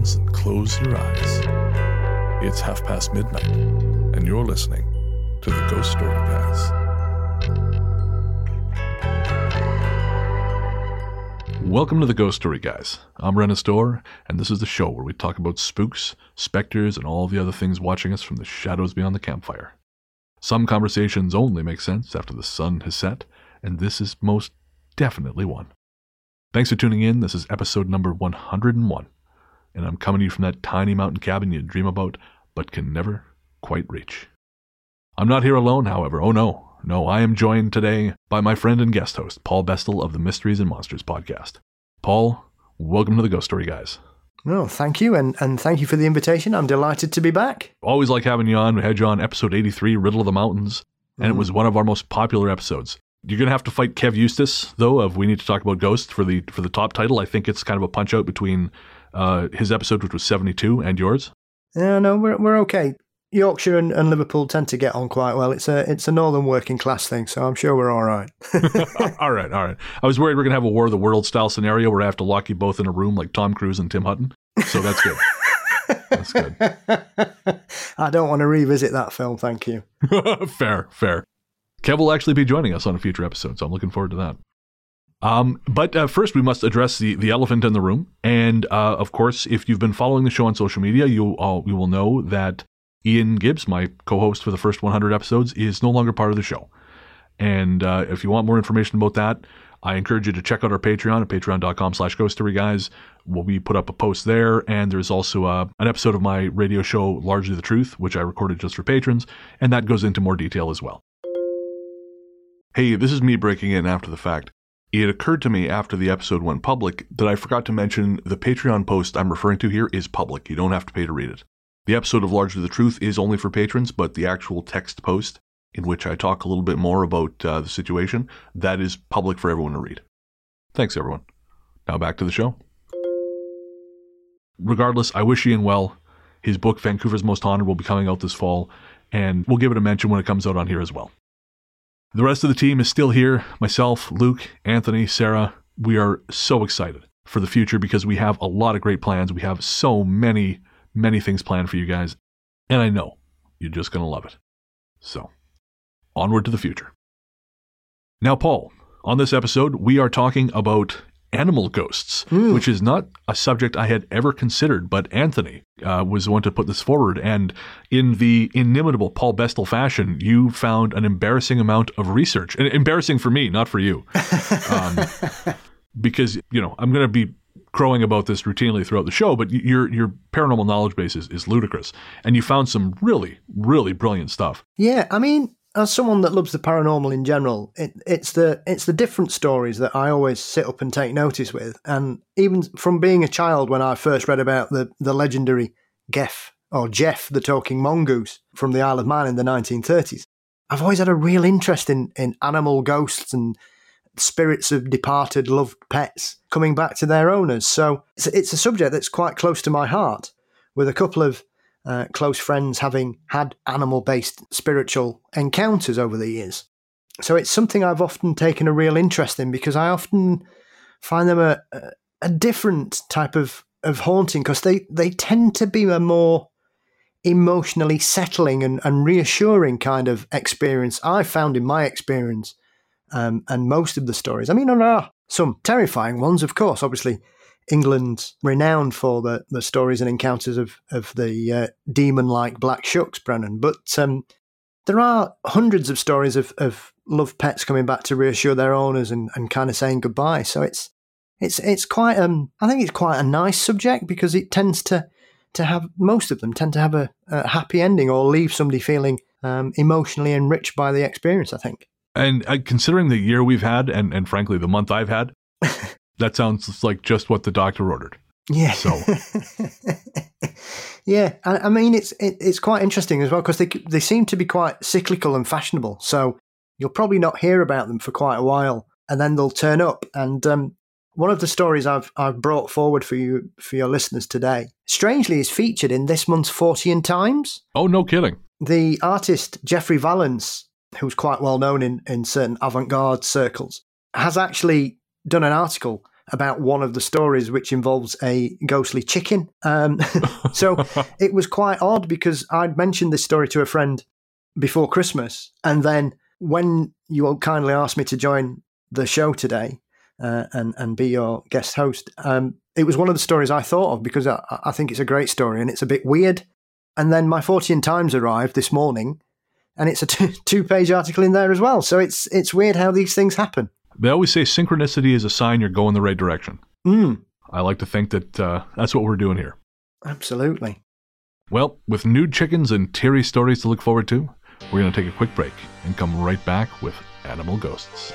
things and close your eyes. It's midnight, and you're listening to The Ghost Story Guys. Welcome to The Ghost Story Guys. I'm Brennan Storr, and this is the show where we talk about spooks, specters, and all the other things watching us from the shadows beyond the campfire. Some conversations only make sense after the sun has set, and this is most definitely one. Thanks for tuning in. This is episode number 101, and I'm coming to you from that tiny mountain cabin you dream about but can never quite reach. I'm not here alone, however. Oh no, I am joined today by my friend and guest host, Paul Bestall of the Mysteries and Monsters podcast. Paul, welcome to the Ghost Story Guys. Well, thank you, and thank you for the invitation. I'm delighted to be back. Always like having you on. We had you on episode 83, Riddle of the Mountains, and it was one of our most popular episodes. You're going to have to fight Kev Eustace, though, of We Need to Talk About Ghosts for the top title. I think it's kind of a punch-out between his episode, which was 72, and yours. No, we're okay. Yorkshire and Liverpool tend to get on quite well. It's a northern working class thing, so I'm sure we're all right. All right. I was worried we're going to have a War of the World style scenario where I have to lock you both in a room like Tom Cruise and Tim Hutton. So that's good. That's good. I don't want to revisit that film, thank you. Fair. Kev will actually be joining us on a future episode, so I'm looking forward to that. But first, we must address the elephant in the room. And, of course, if you've been following the show on social media, you will know that Ian Gibbs, my co-host for the first 100 episodes, is no longer part of the show. And if you want more information about that, I encourage you to check out our Patreon at patreon.com/ghoststoryguys. We put up a post there, and there's also an episode of my radio show, Largely the Truth, which I recorded just for patrons, and that goes into more detail as well. Hey, this is me breaking in after the fact. It occurred to me after the episode went public that I forgot to mention the Patreon post I'm referring to here is public. You don't have to pay to read it. The episode of Largely the Truth is only for patrons, but the actual text post, in which I talk a little bit more about the situation, that is public for everyone to read. Thanks, everyone. Now back to the show. Regardless, I wish Ian well. His book, Vancouver's Most Haunted, will be coming out this fall, and we'll give it a mention when it comes out on here as well. The rest of the team is still here. Myself, Luke, Anthony, Sarah. We are so excited for the future because we have a lot of great plans. We have so many things planned for you guys. And I know you're just going to love it. So, onward to the future. Now, Paul, on this episode, we are talking about animal ghosts, which is not a subject I had ever considered, but Anthony was the one to put this forward. And in the inimitable Paul Bestall fashion, you found an embarrassing amount of research. And embarrassing for me, not for you. Because, I'm going to be crowing about this routinely throughout the show, but your paranormal knowledge base is ludicrous. And you found some really, really brilliant stuff. Yeah, as someone that loves the paranormal in general, it's the different stories that I always sit up and take notice with. And even from being a child when I first read about the legendary Geff, or Geff, the talking mongoose from the Isle of Man in the 1930s, I've always had a real interest in animal ghosts and spirits of departed loved pets coming back to their owners. So it's a subject that's quite close to my heart, with a couple of close friends having had animal-based spiritual encounters over the years. So it's something I've often taken a real interest in because I often find them a different type of haunting, because they tend to be a more emotionally settling and reassuring kind of experience I found in my experience and most of the stories. There are some terrifying ones, of course, obviously. England's renowned for the stories and encounters of the demon-like black shucks, Brennan. But there are hundreds of stories of loved pets coming back to reassure their owners and kind of saying goodbye. So it's quite I think it's quite a nice subject because it tends to have, most of them tend to have a happy ending or leave somebody feeling emotionally enriched by the experience, I think. And considering the year we've had and frankly the month I've had, that sounds like just what the doctor ordered. Yeah. So. Yeah. It's quite interesting as well because they seem to be quite cyclical and fashionable. So you'll probably not hear about them for quite a while, and then they'll turn up. And one of the stories I've brought forward for you, for your listeners today, strangely is featured in this month's 40 Times. Oh, no kidding. The artist Geoffrey Valance, who's quite well known in certain avant-garde circles, has actually done an article about one of the stories, which involves a ghostly chicken. So it was quite odd because I'd mentioned this story to a friend before Christmas. And then when you kindly asked me to join the show today and be your guest host, it was one of the stories I thought of because I think it's a great story and it's a bit weird. And then my 14 Times arrived this morning, and it's a two-page article in there as well. So it's weird how these things happen. They always say synchronicity is a sign you're going the right direction. Mm. I like to think that that's what we're doing here. Absolutely. Well, with nude chickens and teary stories to look forward to, we're going to take a quick break and come right back with Animal Ghosts.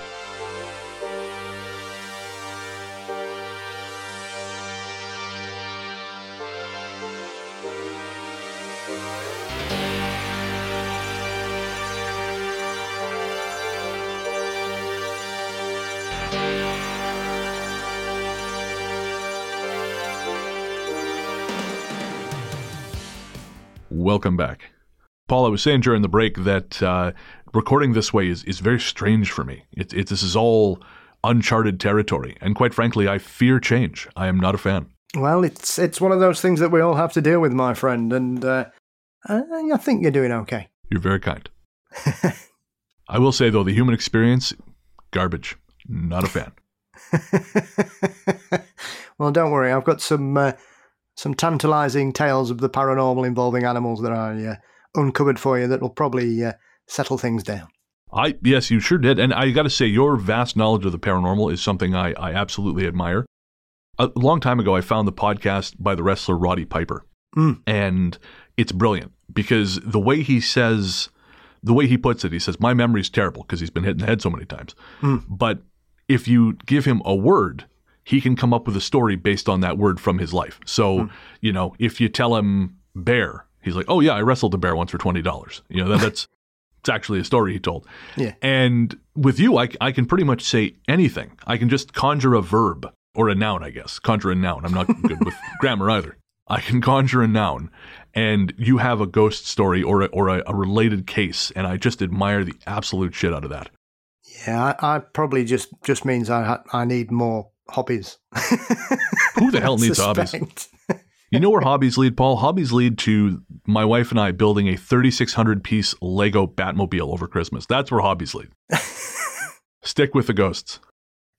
Welcome back. Paul, I was saying during the break that recording this way is very strange for me. This is all uncharted territory. And quite frankly, I fear change. I am not a fan. Well, it's one of those things that we all have to deal with, my friend. And I think you're doing okay. You're very kind. I will say, though, the human experience, garbage. Not a fan. Well, don't worry. I've got some tantalizing tales of the paranormal involving animals that I uncovered for you that will probably settle things down. Yes, you sure did. And I got to say, your vast knowledge of the paranormal is something I absolutely admire. A long time ago, I found the podcast by the wrestler Roddy Piper. Mm. And it's brilliant because the way he says, the way he puts it, he says, my memory's terrible because he's been hit in the head so many times. Mm. But if you give him a word, he can come up with a story based on that word from his life. So, you know, if you tell him bear, he's like, oh yeah, I wrestled a bear once for $20. You know, it's actually a story he told. Yeah. And with you, I can pretty much say anything. I can just conjure a verb or a noun, I guess. Conjure a noun. I'm not good with grammar either. I can conjure a noun, and you have a ghost story or a related case. And I just admire the absolute shit out of that. Yeah. I probably just means I need more hobbies. Who the hell needs hobbies? You know where hobbies lead, Paul? Hobbies lead to my wife and I building a 3,600-piece Lego Batmobile over Christmas. That's where hobbies lead. Stick with the ghosts.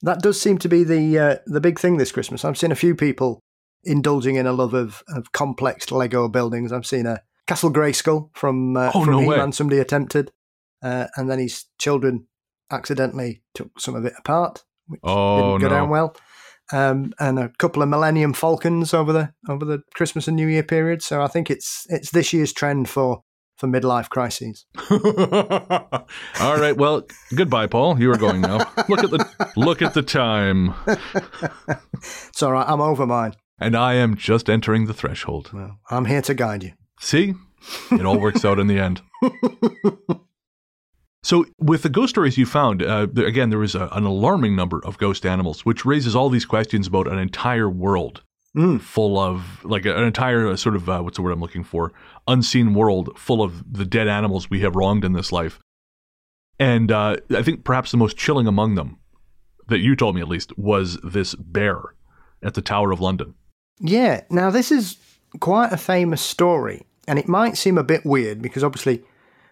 That does seem to be the big thing this Christmas. I've seen a few people indulging in a love of complex Lego buildings. I've seen a Castle Grayskull from He-Man somebody attempted, and then his children accidentally took some of it apart, which didn't go down well, and a couple of Millennium Falcons over the Christmas and New Year period. So I think it's this year's trend for midlife crises. All right, well, goodbye, Paul. You are going now. Look at the time. It's all right. I'm over mine, and I am just entering the threshold. Well, I'm here to guide you. See, it all works out in the end. So with the ghost stories you found, again, there was an alarming number of ghost animals, which raises all these questions about an entire world full of, like, an entire sort of, what's the word I'm looking for, unseen world full of the dead animals we have wronged in this life. And I think perhaps the most chilling among them, that you told me at least, was this bear at the Tower of London. Yeah. Now, this is quite a famous story, and it might seem a bit weird because obviously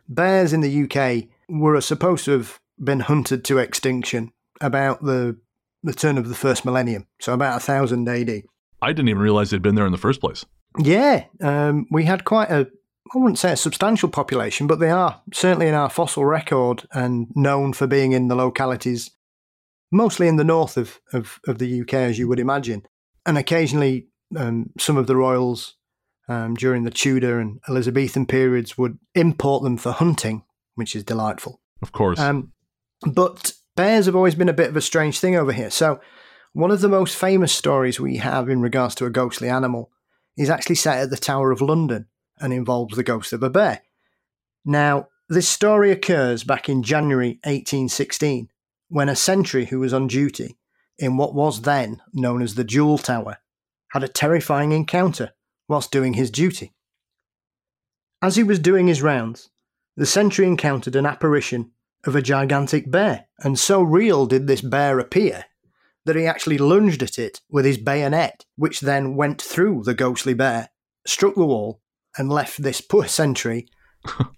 bears in the UK were supposed to have been hunted to extinction about the turn of the first millennium, so about 1000 AD. I didn't even realize they'd been there in the first place. Yeah. We had quite I wouldn't say a substantial population, but they are certainly in our fossil record and known for being in the localities, mostly in the north of the UK, as you would imagine. And occasionally some of the royals during the Tudor and Elizabethan periods would import them for hunting, which is delightful. Of course. But bears have always been a bit of a strange thing over here. So one of the most famous stories we have in regards to a ghostly animal is actually set at the Tower of London and involves the ghost of a bear. Now, this story occurs back in January 1816 when a sentry who was on duty in what was then known as the Jewel Tower had a terrifying encounter whilst doing his duty. As he was doing his rounds, the sentry encountered an apparition of a gigantic bear, and so real did this bear appear that he actually lunged at it with his bayonet, which then went through the ghostly bear, struck the wall, and left this poor sentry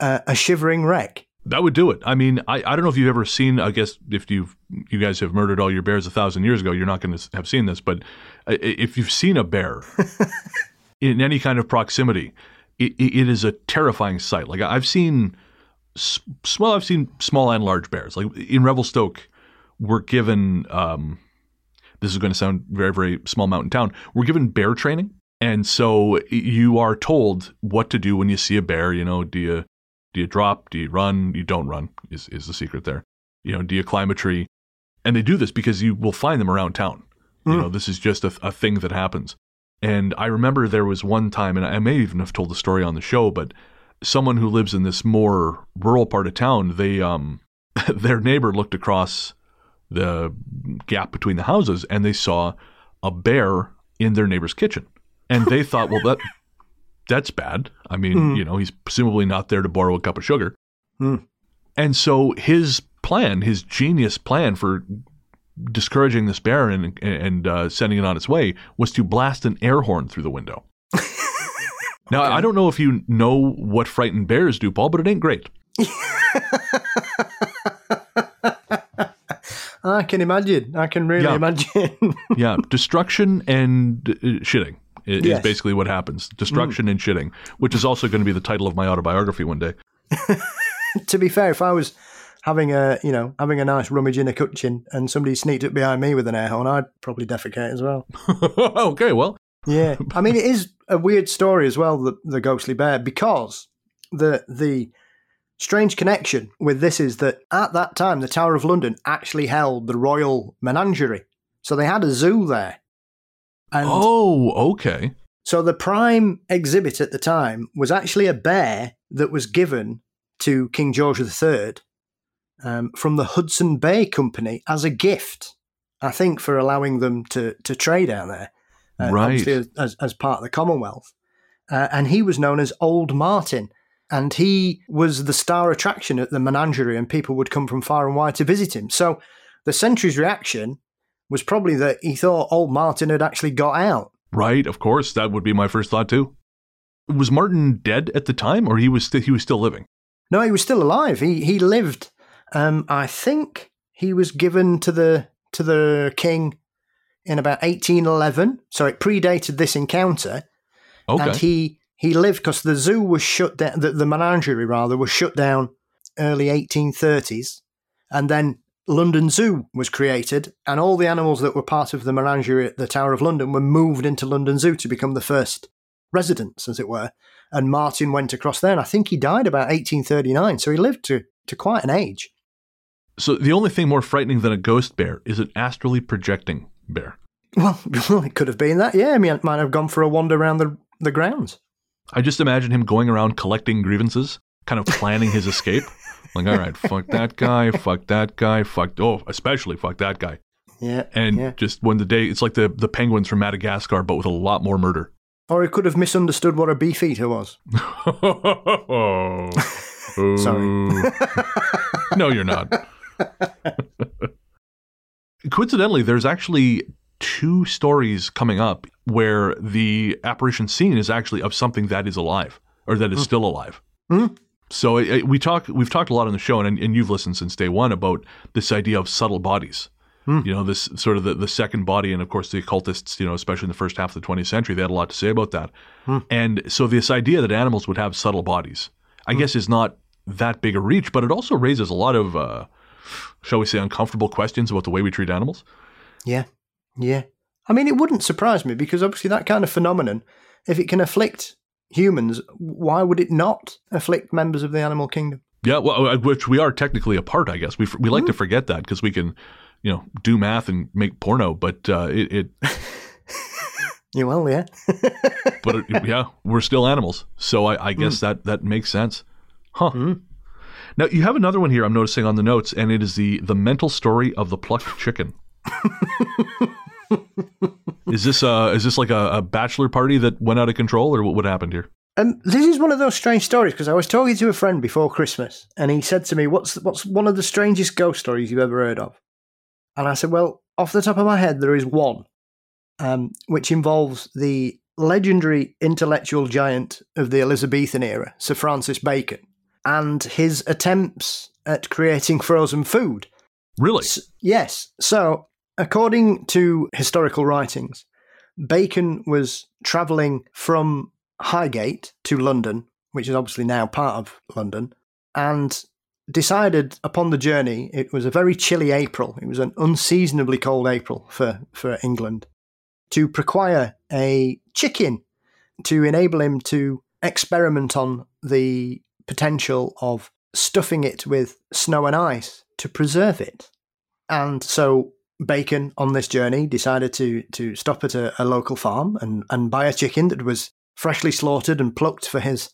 a shivering wreck. That would do it. I mean, I don't know if you've ever seen, I guess if you guys have murdered all your bears 1,000 years ago, you're not going to have seen this, but if you've seen a bear in any kind of proximity, it is a terrifying sight. Like I've seen small and large bears. Like in Revelstoke, we're given, this is going to sound very, very small mountain town, we're given bear training. And so you are told what to do when you see a bear. You know, do you drop? Do you run? You don't run is the secret there. You know, do you climb a tree? And they do this because you will find them around town. Mm. You know, this is just a thing that happens. And I remember there was one time, and I may even have told the story on the show, but someone who lives in this more rural part of town, they their neighbor looked across the gap between the houses and they saw a bear in their neighbor's kitchen. And they thought, well, that's bad. I mean, you know, he's presumably not there to borrow a cup of sugar. Mm. And so his plan, his genius plan for discouraging this bear and sending it on its way was to blast an air horn through the window. Now, I don't know if you know what frightened bears do, Paul, but it ain't great. I can imagine. I can really imagine. Yeah, destruction and shitting. Is basically what happens. Destruction and shitting, which is also going to be the title of my autobiography one day. To be fair, if I was having a nice rummage in a kitchen and somebody sneaked up behind me with an air horn, I'd probably defecate as well. Okay, well. Yeah. I mean, it is a weird story as well, the ghostly bear, because the strange connection with this is that at that time, the Tower of London actually held the Royal Menagerie. So they had a zoo there. And okay. So the prime exhibit at the time was actually a bear that was given to King George III from the Hudson Bay Company as a gift, I think, for allowing them to trade out there, obviously as part of the Commonwealth. And he was known as Old Martin, and he was the star attraction at the menagerie, and people would come from far and wide to visit him. So the sentry's reaction was probably that he thought Old Martin had actually got out. Right, of course. That would be my first thought too. Was Martin dead at the time, or he was still living? No, he was still alive. He lived. I think he was given to the king in about 1811, so it predated this encounter. Okay. And he lived because the zoo was shut down. The menagerie rather was shut down early 1830s, and then London Zoo was created, and all the animals that were part of the menagerie at the Tower of London were moved into London Zoo to become the first residents, as it were. And Martin went across there, and I think he died about 1839, so he lived to quite an age. So the only thing more frightening than a ghost bear is an astrally projecting bear. Well, it could have been that, yeah. I mean, it might have gone for a wander around the grounds. I just imagine him going around collecting grievances, kind of planning his escape. Like, all right, especially fuck that guy. Yeah. And just when the day, it's like the penguins from Madagascar, but with a lot more murder. Or he could have misunderstood what a beefeater was. Sorry. No, you're not. Coincidentally, there's actually two stories coming up where the apparition scene is actually of something that is alive, or that is still alive. Mm-hmm. So we've talked a lot on the show, and you've listened since day one, about this idea of subtle bodies. Mm. You know, this sort of the second body, and of course the occultists, you know, especially in the first half of the 20th century, they had a lot to say about that. Mm. And so this idea that animals would have subtle bodies, I guess, is not that big a reach, but it also raises a lot of, shall we say, uncomfortable questions about the way we treat animals. Yeah, yeah. I mean, it wouldn't surprise me, because obviously that kind of phenomenon, if it can afflict humans, why would it not afflict members of the animal kingdom? Yeah, well, which we are technically a part, I guess. We like to forget that, because we can, you know, do math and make porno, but it... Yeah, well, yeah. But we're still animals. So I guess that makes sense. Huh. Mm. Now, you have another one here I'm noticing on the notes, and it is the mental story of the plucked chicken. Is this like a bachelor party that went out of control, or what happened here? This is one of those strange stories, because I was talking to a friend before Christmas, and he said to me, "What's one of the strangest ghost stories you've ever heard of?" And I said, "Well, Off the top of my head, there is one, which involves the legendary intellectual giant of the Elizabethan era, Sir Francis Bacon, and his attempts at creating frozen food. Really? Yes. So, according to historical writings, Bacon was travelling from Highgate to London, which is obviously now part of London, and decided upon the journey, it was a very chilly April, it was an unseasonably cold April for England, to procure a chicken to enable him to experiment on the potential of stuffing it with snow and ice to preserve it. And so Bacon, on this journey, decided to stop at a local farm and buy a chicken that was freshly slaughtered and plucked for his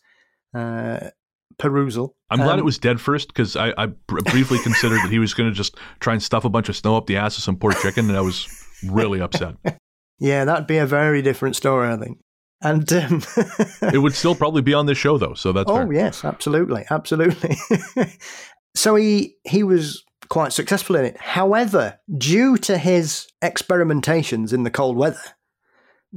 perusal. I'm glad it was dead first, because I briefly considered that he was going to just try and stuff a bunch of snow up the ass of some poor chicken, and I was really upset. Yeah, that'd be a very different story, I think. And it would still probably be on this show, though, so that's fair. Yes, absolutely, absolutely. So he was quite successful in it. However, due to his experimentations in the cold weather,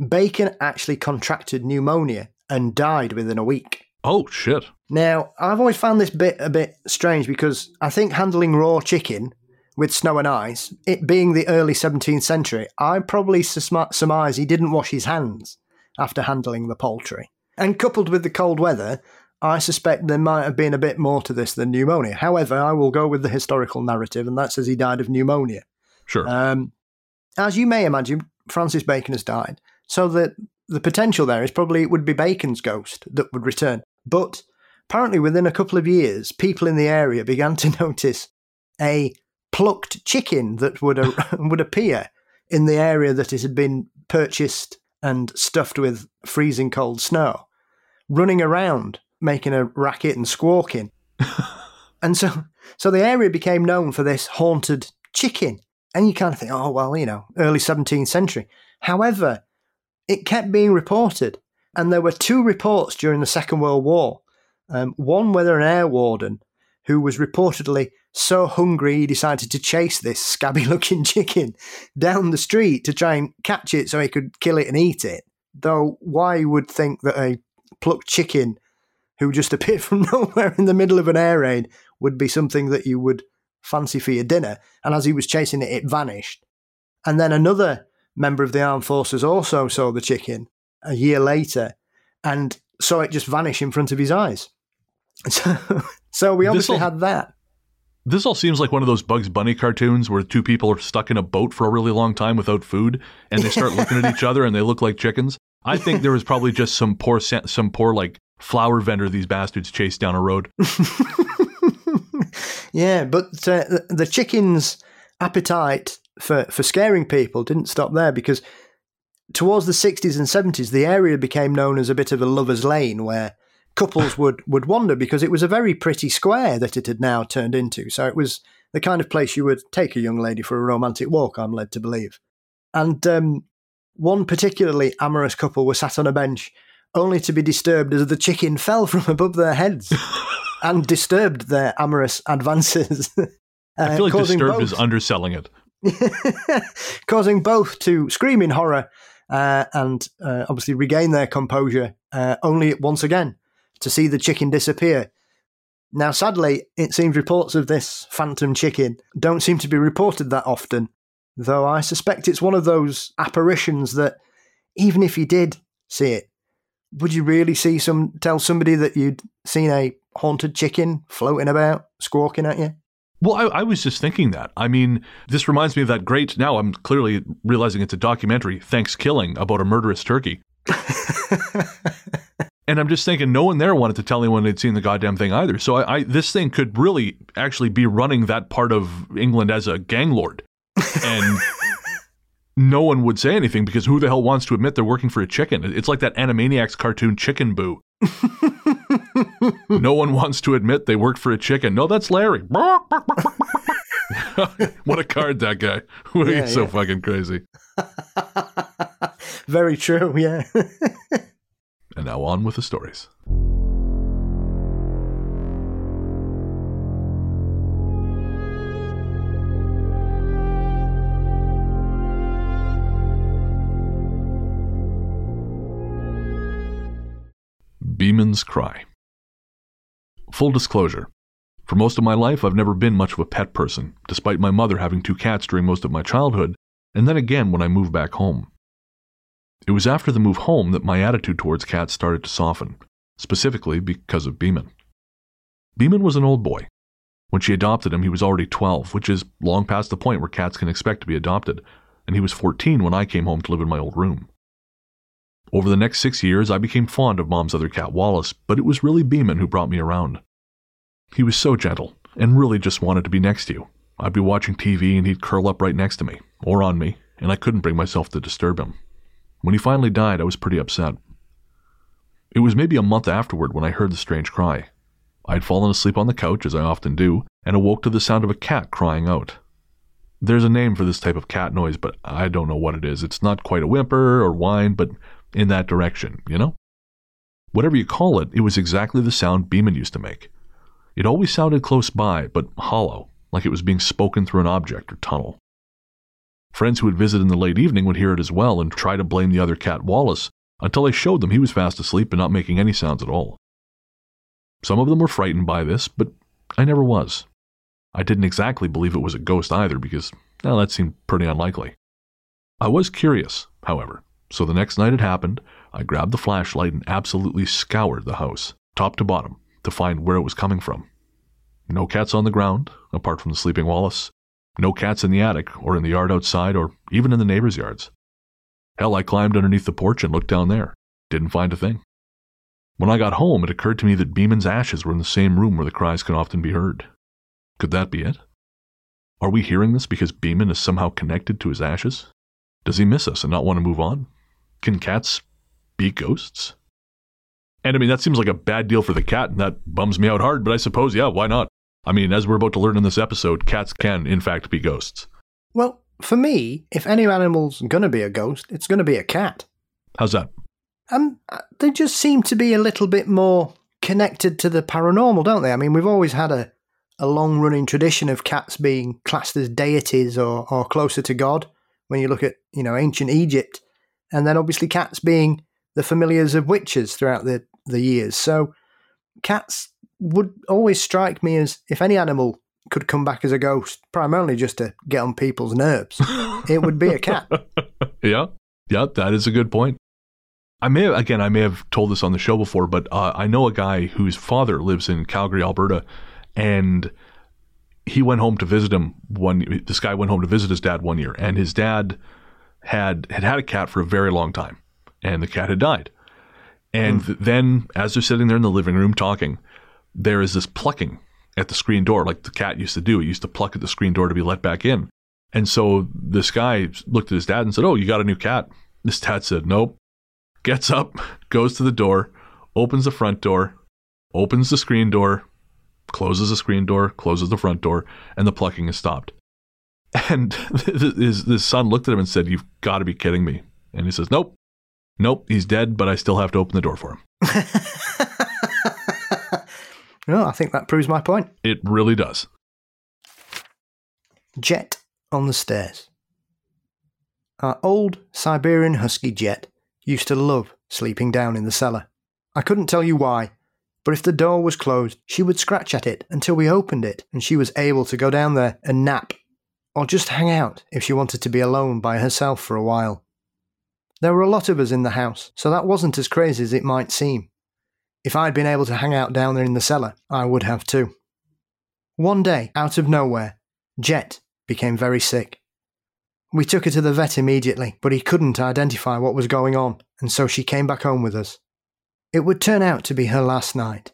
Bacon actually contracted pneumonia and died within a week. Oh, shit. Now, I've always found this bit a bit strange, because I think handling raw chicken with snow and ice, it being the early 17th century, I probably surmise he didn't wash his hands after handling the poultry. And coupled with the cold weather, I suspect there might have been a bit more to this than pneumonia. However, I will go with the historical narrative, and that says he died of pneumonia. Sure. As you may imagine, Francis Bacon has died. So the potential there is probably it would be Bacon's ghost that would return. But apparently within a couple of years, people in the area began to notice a plucked chicken that would appear in the area that it had been purchased and stuffed with freezing cold snow, running around, making a racket and squawking. And so the area became known for this haunted chicken. And you kind of think, oh, well, you know, early 17th century. However, it kept being reported. And there were two reports during the Second World War. One with an air warden who was reportedly so hungry he decided to chase this scabby-looking chicken down the street to try and catch it so he could kill it and eat it. Though, why you would think that a plucked chicken who just appeared from nowhere in the middle of an air raid would be something that you would fancy for your dinner? And as he was chasing it, it vanished. And then another member of the armed forces also saw the chicken a year later and saw it just vanish in front of his eyes. So we obviously had that. This all seems like one of those Bugs Bunny cartoons where two people are stuck in a boat for a really long time without food, and they start looking at each other and they look like chickens. I think there was probably just some poor like flower vendor these bastards chased down a road. Yeah, but the chicken's appetite for scaring people didn't stop there, because towards the 60s and 70s, the area became known as a bit of a lover's lane where couples would wander, because it was a very pretty square that it had now turned into. So it was the kind of place you would take a young lady for a romantic walk, I'm led to believe. And one particularly amorous couple were sat on a bench only to be disturbed as the chicken fell from above their heads and disturbed their amorous advances. I feel like disturbed is underselling it. Causing both to scream in horror and obviously regain their composure, only once again to see the chicken disappear. Now, sadly, it seems reports of this phantom chicken don't seem to be reported that often, though I suspect it's one of those apparitions that even if you did see it, would you really tell somebody that you'd seen a haunted chicken floating about, squawking at you? Well, I was just thinking that. I mean, this reminds me of that great, now I'm clearly realizing it's a documentary, Thanksgiving, about a murderous turkey. And I'm just thinking no one there wanted to tell anyone they'd seen the goddamn thing either. So I this thing could really actually be running that part of England as a ganglord. And no one would say anything, because who the hell wants to admit they're working for a chicken? It's like that Animaniacs cartoon Chicken Boo. No one wants to admit they worked for a chicken. No, that's Larry. What a card, that guy. He's so fucking crazy. Very true, yeah. And now on with the stories. Beeman's Cry. Full disclosure, for most of my life I've never been much of a pet person, despite my mother having 2 cats during most of my childhood, and then again when I moved back home. It was after the move home that my attitude towards cats started to soften, specifically because of Beeman. Beeman was an old boy. When she adopted him, he was already 12, which is long past the point where cats can expect to be adopted, and he was 14 when I came home to live in my old room. Over the next 6 years, I became fond of Mom's other cat, Wallace, but it was really Beeman who brought me around. He was so gentle, and really just wanted to be next to you. I'd be watching TV and he'd curl up right next to me, or on me, and I couldn't bring myself to disturb him. When he finally died, I was pretty upset. It was maybe a month afterward when I heard the strange cry. I had fallen asleep on the couch, as I often do, and awoke to the sound of a cat crying out. There's a name for this type of cat noise, but I don't know what it is. It's not quite a whimper or whine, but in that direction, you know? Whatever you call it, it was exactly the sound Beeman used to make. It always sounded close by, but hollow, like it was being spoken through an object or tunnel. Friends who would visit in the late evening would hear it as well and try to blame the other cat, Wallace, until I showed them he was fast asleep and not making any sounds at all. Some of them were frightened by this, but I never was. I didn't exactly believe it was a ghost either, because that seemed pretty unlikely. I was curious, however, so the next night it happened, I grabbed the flashlight and absolutely scoured the house, top to bottom, to find where it was coming from. No cats on the ground, apart from the sleeping Wallace. No cats in the attic, or in the yard outside, or even in the neighbors' yards. Hell, I climbed underneath the porch and looked down there. Didn't find a thing. When I got home, it occurred to me that Beeman's ashes were in the same room where the cries can often be heard. Could that be it? Are we hearing this because Beeman is somehow connected to his ashes? Does he miss us and not want to move on? Can cats be ghosts? And that seems like a bad deal for the cat, and that bums me out hard, but I suppose, yeah, why not? As we're about to learn in this episode, cats can, in fact, be ghosts. Well, for me, if any animal's gonna be a ghost, it's gonna be a cat. How's that? They just seem to be a little bit more connected to the paranormal, don't they? We've always had a long-running tradition of cats being classed as deities or closer to God, when you look at, ancient Egypt, and then obviously cats being the familiars of witches throughout the years. So cats would always strike me as, if any animal could come back as a ghost, primarily just to get on people's nerves, it would be a cat. Yeah, that is a good point. I may have told this on the show before, but I know a guy whose father lives in Calgary, Alberta, and he went home to visit him one. This guy went home to visit his dad one year, and his dad had a cat for a very long time, and the cat had died. And then, as they're sitting there in the living room talking, there is this plucking at the screen door, like the cat used to do. It used to pluck at the screen door to be let back in. And so this guy looked at his dad and said, "Oh, you got a new cat?" His dad said, "Nope." Gets up, goes to the door, opens the front door, opens the screen door, closes the screen door, closes the front door, and the plucking is stopped. And his son looked at him and said, "You've got to be kidding me." And he says, Nope, he's dead, but I still have to open the door for him. I think that proves my point. It really does. Jet on the stairs. Our old Siberian husky Jet used to love sleeping down in the cellar. I couldn't tell you why, but if the door was closed, she would scratch at it until we opened it and she was able to go down there and nap, or just hang out if she wanted to be alone by herself for a while. There were a lot of us in the house, so that wasn't as crazy as it might seem. If I'd been able to hang out down there in the cellar, I would have too. One day, out of nowhere, Jet became very sick. We took her to the vet immediately, but he couldn't identify what was going on, and so she came back home with us. It would turn out to be her last night.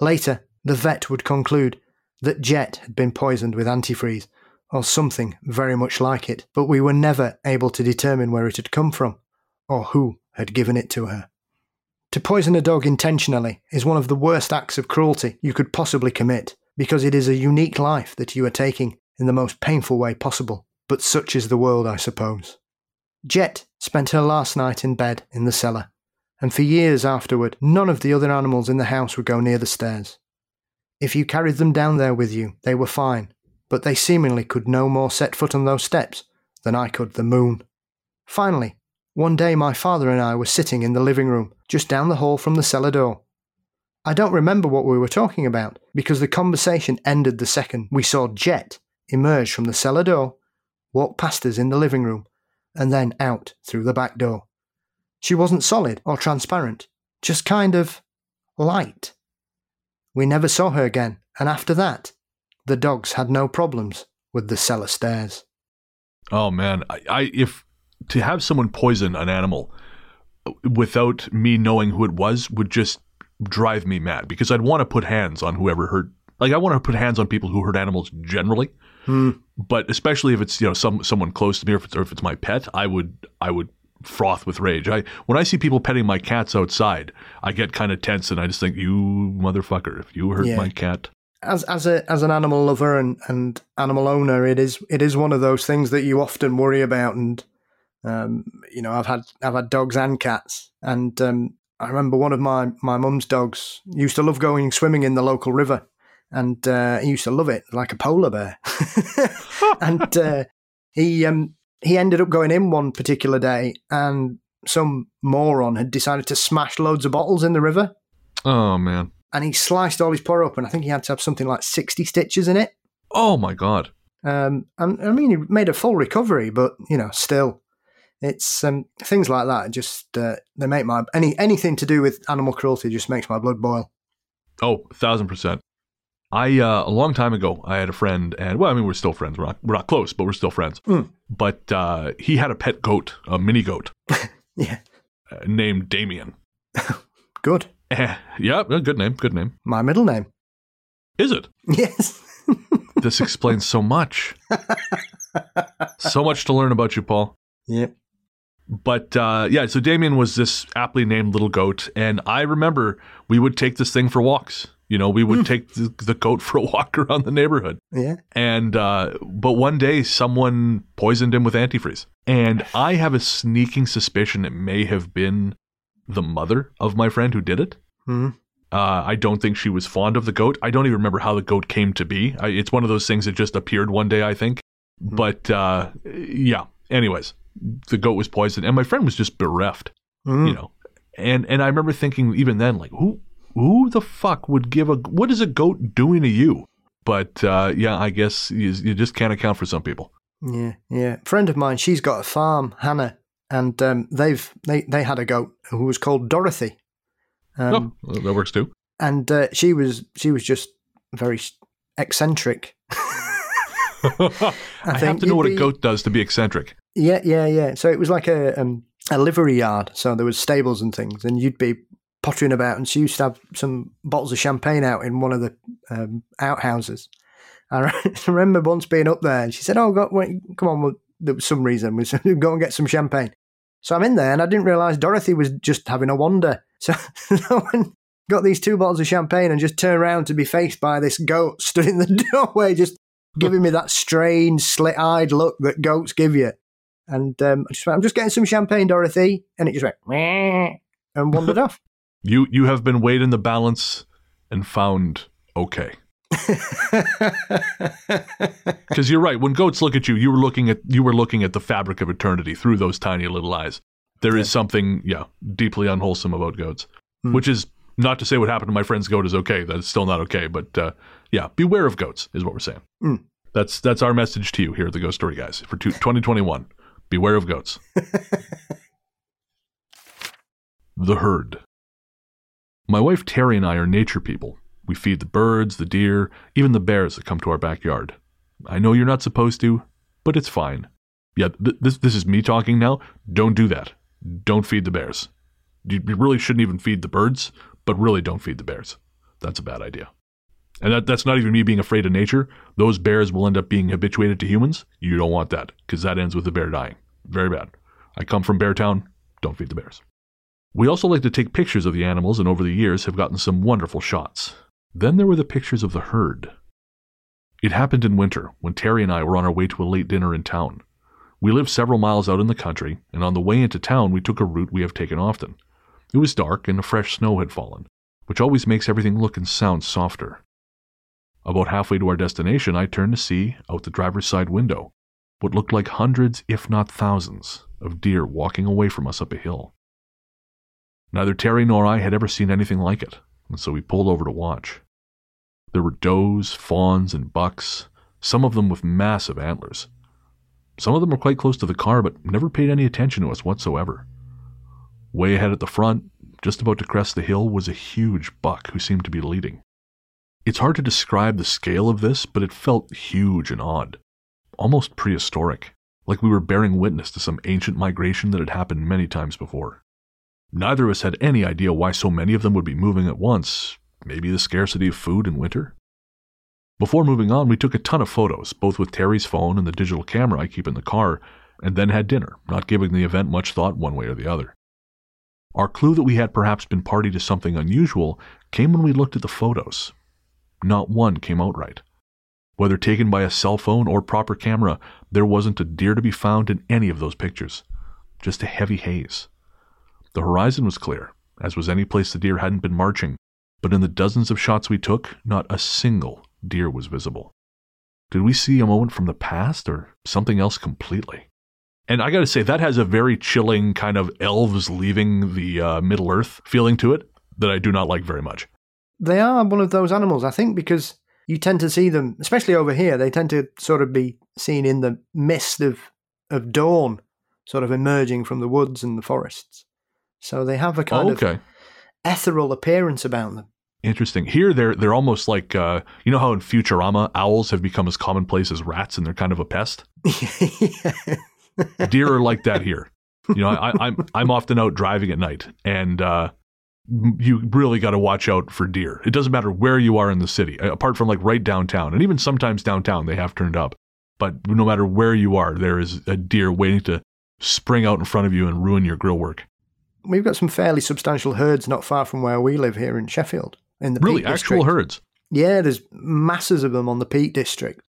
Later, the vet would conclude that Jet had been poisoned with antifreeze, or something very much like it, but we were never able to determine where it had come from, or who had given it to her. To poison a dog intentionally is one of the worst acts of cruelty you could possibly commit, because it is a unique life that you are taking in the most painful way possible, but such is the world, I suppose. Jet spent her last night in bed in the cellar, and for years afterward, none of the other animals in the house would go near the stairs. If you carried them down there with you, they were fine, but they seemingly could no more set foot on those steps than I could the moon. Finally, One day my father and I were sitting in the living room, just down the hall from the cellar door. I don't remember what we were talking about, because the conversation ended the second we saw Jet emerge from the cellar door, walk past us in the living room, and then out through the back door. She wasn't solid or transparent, just kind of light. We never saw her again, and after that, the dogs had no problems with the cellar stairs. Oh man, if to have someone poison an animal without me knowing who it was would just drive me mad, because I'd want to put hands on whoever hurt. Like, I want to put hands on people who hurt animals generally, but especially if it's, you know, someone close to me, or if it's my pet, I would froth with rage. When I see people petting my cats outside, I get kind of tense and I just think, you motherfucker, if you hurt my cat. As an animal lover and animal owner, it is one of those things that you often worry about. And you know, I've had dogs and cats, and I remember one of my mum's dogs used to love going swimming in the local river, and he used to love it like a polar bear. And he ended up going in one particular day, and some moron had decided to smash loads of bottles in the river. Oh man. And he sliced all his paw open. I think he had to have something like 60 stitches in it. Oh, my God. And I mean, he made a full recovery, but, you know, still. It's things like that. Just, they make my... Anything to do with animal cruelty just makes my blood boil. Oh, 1,000%. A long time ago, I had a friend, and, well, I mean, we're still friends. We're not close, but we're still friends. Mm. But he had a pet goat, a mini goat. Yeah. Named Damien. Good. Yeah, good name. My middle name. Is it? Yes. This explains so much. So much to learn about you, Paul. Yep. But so Damien was this aptly named little goat, and I remember we would take this thing for walks. You know, we would take the goat for a walk around the neighborhood. Yeah. And but one day someone poisoned him with antifreeze, and I have a sneaking suspicion it may have been the mother of my friend who did it. Mm. I don't think she was fond of the goat. I don't even remember how the goat came to be. It's one of those things that just appeared one day, I think. Mm. But anyways, the goat was poisoned, and my friend was just bereft, you know. And I remember thinking even then, like, who the fuck would give what is a goat doing to you? But I guess you just can't account for some people. Yeah, yeah. A friend of mine, she's got a farm, Hannah. And they had a goat who was called Dorothy. That works too. And she was just very eccentric. I have to know what a goat does to be eccentric. Yeah. So it was like a livery yard. So there was stables and things, and you'd be pottering about. And she used to have some bottles of champagne out in one of the outhouses. I remember once being up there, and she said, "Oh God, wait, come on, there was some reason we said, go and get some champagne." So I'm in there, and I didn't realise Dorothy was just having a wander. So I got these two bottles of champagne and just turned around to be faced by this goat stood in the doorway, just giving me that strange slit-eyed look that goats give you. And I just went, "I'm just getting some champagne, Dorothy." And it just went, "Meh," and wandered off. You have been weighed in the balance and found okay. Because you're right. When goats look at you, you were looking at the fabric of eternity through those tiny little eyes. There is something, deeply unwholesome about goats. Mm. Which is not to say what happened to my friend's goat is okay. That's still not okay. But beware of goats is what we're saying. Mm. That's our message to you here at the Ghost Story Guys for 2021. Beware of goats. The herd. My wife Terry and I are nature people. We feed the birds, the deer, even the bears that come to our backyard. I know you're not supposed to, but it's fine. Yeah, this is me talking now. Don't do that. Don't feed the bears. You really shouldn't even feed the birds, but really don't feed the bears. That's a bad idea. And that's not even me being afraid of nature. Those bears will end up being habituated to humans. You don't want that, because that ends with the bear dying. Very bad. I come from Bear Town. Don't feed the bears. We also like to take pictures of the animals, and over the years have gotten some wonderful shots. Then there were the pictures of the herd. It happened in winter, when Terry and I were on our way to a late dinner in town. We lived several miles out in the country, and on the way into town we took a route we have taken often. It was dark, and the fresh snow had fallen, which always makes everything look and sound softer. About halfway to our destination, I turned to see, out the driver's side window, what looked like hundreds, if not thousands, of deer walking away from us up a hill. Neither Terry nor I had ever seen anything like it, and so we pulled over to watch. There were does, fawns, and bucks, some of them with massive antlers. Some of them were quite close to the car, but never paid any attention to us whatsoever. Way ahead at the front, just about to crest the hill, was a huge buck who seemed to be leading. It's hard to describe the scale of this, but it felt huge and odd, almost prehistoric, like we were bearing witness to some ancient migration that had happened many times before. Neither of us had any idea why so many of them would be moving at once, maybe the scarcity of food in winter. Before moving on, we took a ton of photos, both with Terry's phone and the digital camera I keep in the car, and then had dinner, not giving the event much thought one way or the other. Our clue that we had perhaps been party to something unusual came when we looked at the photos. Not one came out right. Whether taken by a cell phone or proper camera, there wasn't a deer to be found in any of those pictures. Just a heavy haze. The horizon was clear, as was any place the deer hadn't been marching, but in the dozens of shots we took, not a single deer was visible. Did we see a moment from the past or something else completely? And I gotta say, that has a very chilling kind of elves leaving the Middle Earth feeling to it that I do not like very much. They are one of those animals, I think, because you tend to see them, especially over here, they tend to sort of be seen in the mist of dawn, sort of emerging from the woods and the forests. So they have a kind of ethereal appearance about them. Interesting. Here, they're almost like, you know how in Futurama, owls have become as commonplace as rats and they're kind of a pest? Yeah. Deer are like that here. You know, I'm often out driving at night, and you really got to watch out for deer. It doesn't matter where you are in the city, apart from like right downtown, and even sometimes downtown they have turned up. But no matter where you are, there is a deer waiting to spring out in front of you and ruin your grill work. We've got some fairly substantial herds not far from where we live here in Sheffield. In the Peak District. Actual herds? Yeah, there's masses of them on the Peak District.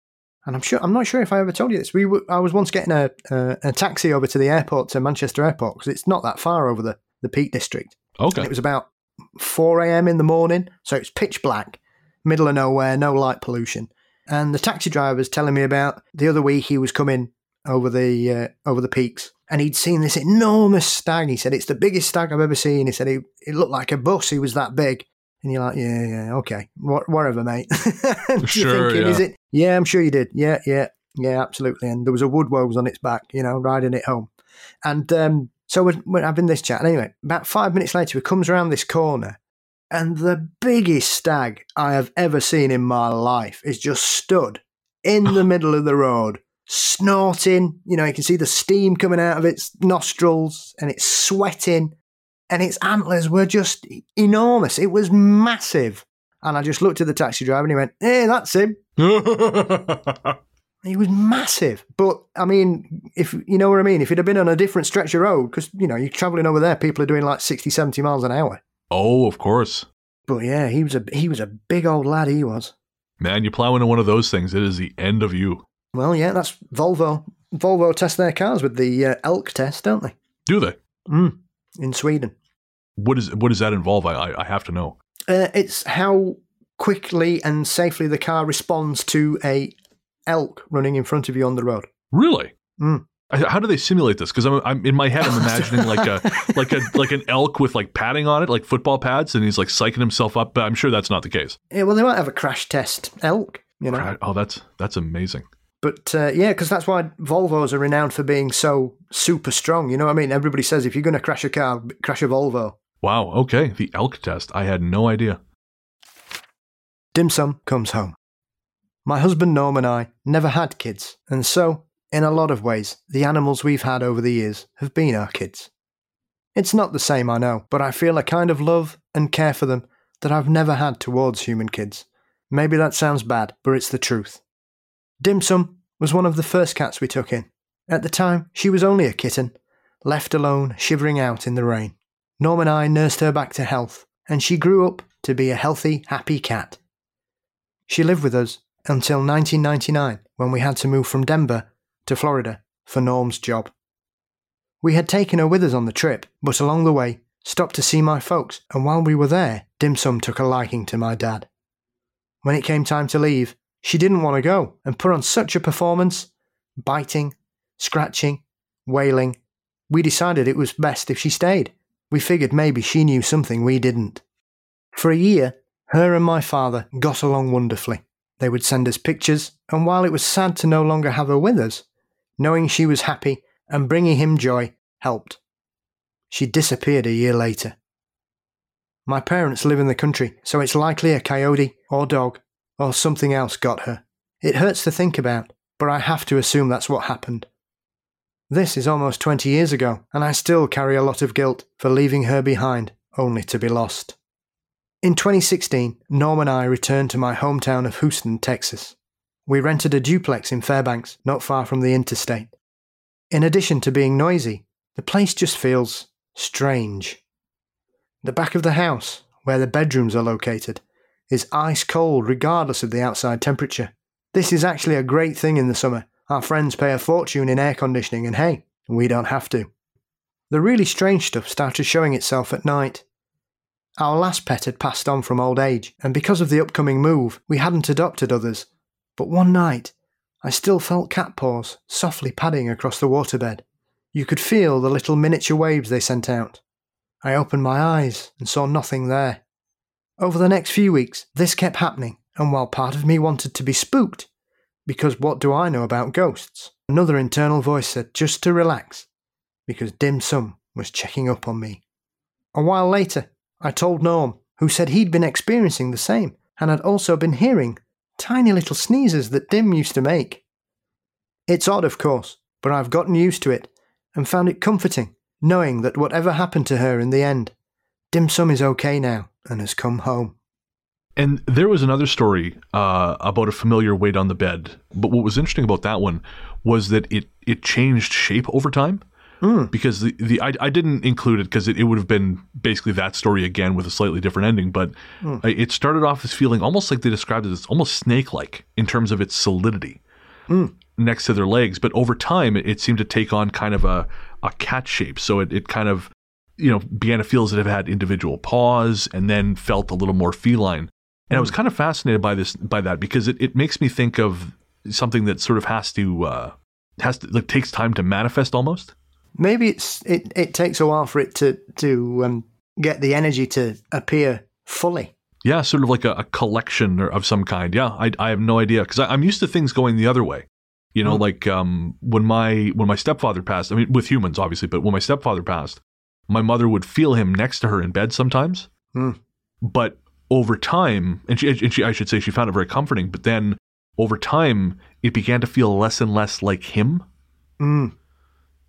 And I'm not sure if I ever told you this. I was once getting a taxi over to the airport, to Manchester Airport, because it's not that far over the Peak District. Okay. And it was about 4 a.m. in the morning, so it's pitch black, middle of nowhere, no light pollution. And the taxi driver was telling me about the other week he was coming over the peaks, and he'd seen this enormous stag. He said, it's the biggest stag I've ever seen. He said, it looked like a bus. He was that big. And you're like, yeah, okay, whatever, mate. Sure, thinking, yeah. Is it? Yeah, I'm sure you did. Yeah, absolutely. And there was a woodwose on its back, you know, riding it home. And so we're having this chat. And anyway, about 5 minutes later, he comes around this corner, and the biggest stag I have ever seen in my life is just stood in the middle of the road, snorting. You know, you can see the steam coming out of its nostrils, and it's sweating. And its antlers were just enormous. It was massive. And I just looked at the taxi driver and he went, hey, that's him. He was massive. But, I mean, if you know what I mean, if it had been on a different stretch of road, because, you know, you're travelling over there, people are doing like 60, 70 miles an hour. Oh, of course. But, yeah, he was a big old lad, he was. Man, you plow into one of those things, it is the end of you. Well, yeah, that's Volvo. Volvo test their cars with the elk test, don't they? Do they? Mm. In Sweden. What does that involve? I have to know. It's how quickly and safely the car responds to a elk running in front of you on the road. Really? Mm. How do they simulate this? Because I'm in my head, I'm imagining like an elk with like padding on it, like football pads, and he's like psyching himself up. But I'm sure that's not the case. Yeah, well, they might have a crash test elk. You know? Right. Oh, that's amazing. But, yeah, because that's why Volvos are renowned for being so super strong. You know what I mean? Everybody says if you're going to crash a car, crash a Volvo. Wow, okay. The elk test. I had no idea. Dim Sum comes home. My husband Norm and I never had kids. And so, in a lot of ways, the animals we've had over the years have been our kids. It's not the same, I know, but I feel a kind of love and care for them that I've never had towards human kids. Maybe that sounds bad, but it's the truth. Dim Sum was one of the first cats we took in. At the time, she was only a kitten, left alone, shivering out in the rain. Norm and I nursed her back to health, and she grew up to be a healthy, happy cat. She lived with us until 1999, when we had to move from Denver to Florida for Norm's job. We had taken her with us on the trip, but along the way, stopped to see my folks, and while we were there, Dim Sum took a liking to my dad. When it came time to leave, she didn't want to go and put on such a performance, biting, scratching, wailing, We decided it was best if she stayed. We figured maybe she knew something we didn't. For a year, her and my father got along wonderfully. They would send us pictures, and while it was sad to no longer have her with us, knowing she was happy and bringing him joy helped. She disappeared a year later. My parents live in the country, so it's likely a coyote or dog or something else got her. It hurts to think about, but I have to assume that's what happened. This is almost 20 years ago, and I still carry a lot of guilt for leaving her behind, only to be lost. In 2016, Norm and I returned to my hometown of Houston, Texas. We rented a duplex in Fairbanks, not far from the interstate. In addition to being noisy, the place just feels strange. The back of the house, where the bedrooms are located, is ice cold regardless of the outside temperature. This is actually a great thing in the summer. Our friends pay a fortune in air conditioning and hey, we don't have to. The really strange stuff started showing itself at night. Our last pet had passed on from old age, and because of the upcoming move, we hadn't adopted others. But one night, I still felt cat paws softly padding across the waterbed. You could feel the little miniature waves they sent out. I opened my eyes and saw nothing there. Over the next few weeks, this kept happening, and while part of me wanted to be spooked, because what do I know about ghosts? Another internal voice said just to relax, because Dim Sum was checking up on me. A while later, I told Norm, who said he'd been experiencing the same, and had also been hearing tiny little sneezes that Dim used to make. It's odd, of course, but I've gotten used to it, and found it comforting, knowing that whatever happened to her in the end, Dim Sum is okay now, and has come home. And there was another story about a familiar weight on the bed. But what was interesting about that one was that it changed shape over time. Mm. Because I didn't include it because it would have been basically that story again with a slightly different ending. But it started off as feeling almost like they described it as almost snake-like in terms of its solidity next to their legs. But over time, it seemed to take on kind of a cat shape. So it kind of, you know, began to feel as if it had individual paws and then felt a little more feline. And I was kind of fascinated by that because it makes me think of something that sort of has to like takes time to manifest almost. Maybe it takes a while for it to get the energy to appear fully. Yeah, sort of like a collection of some kind. Yeah, I have no idea because I'm used to things going the other way. You know, like when my stepfather passed. I mean, with humans obviously, but when my stepfather passed, my mother would feel him next to her in bed sometimes, but over time, and she found it very comforting, but then over time, it began to feel less and less like him. Mm.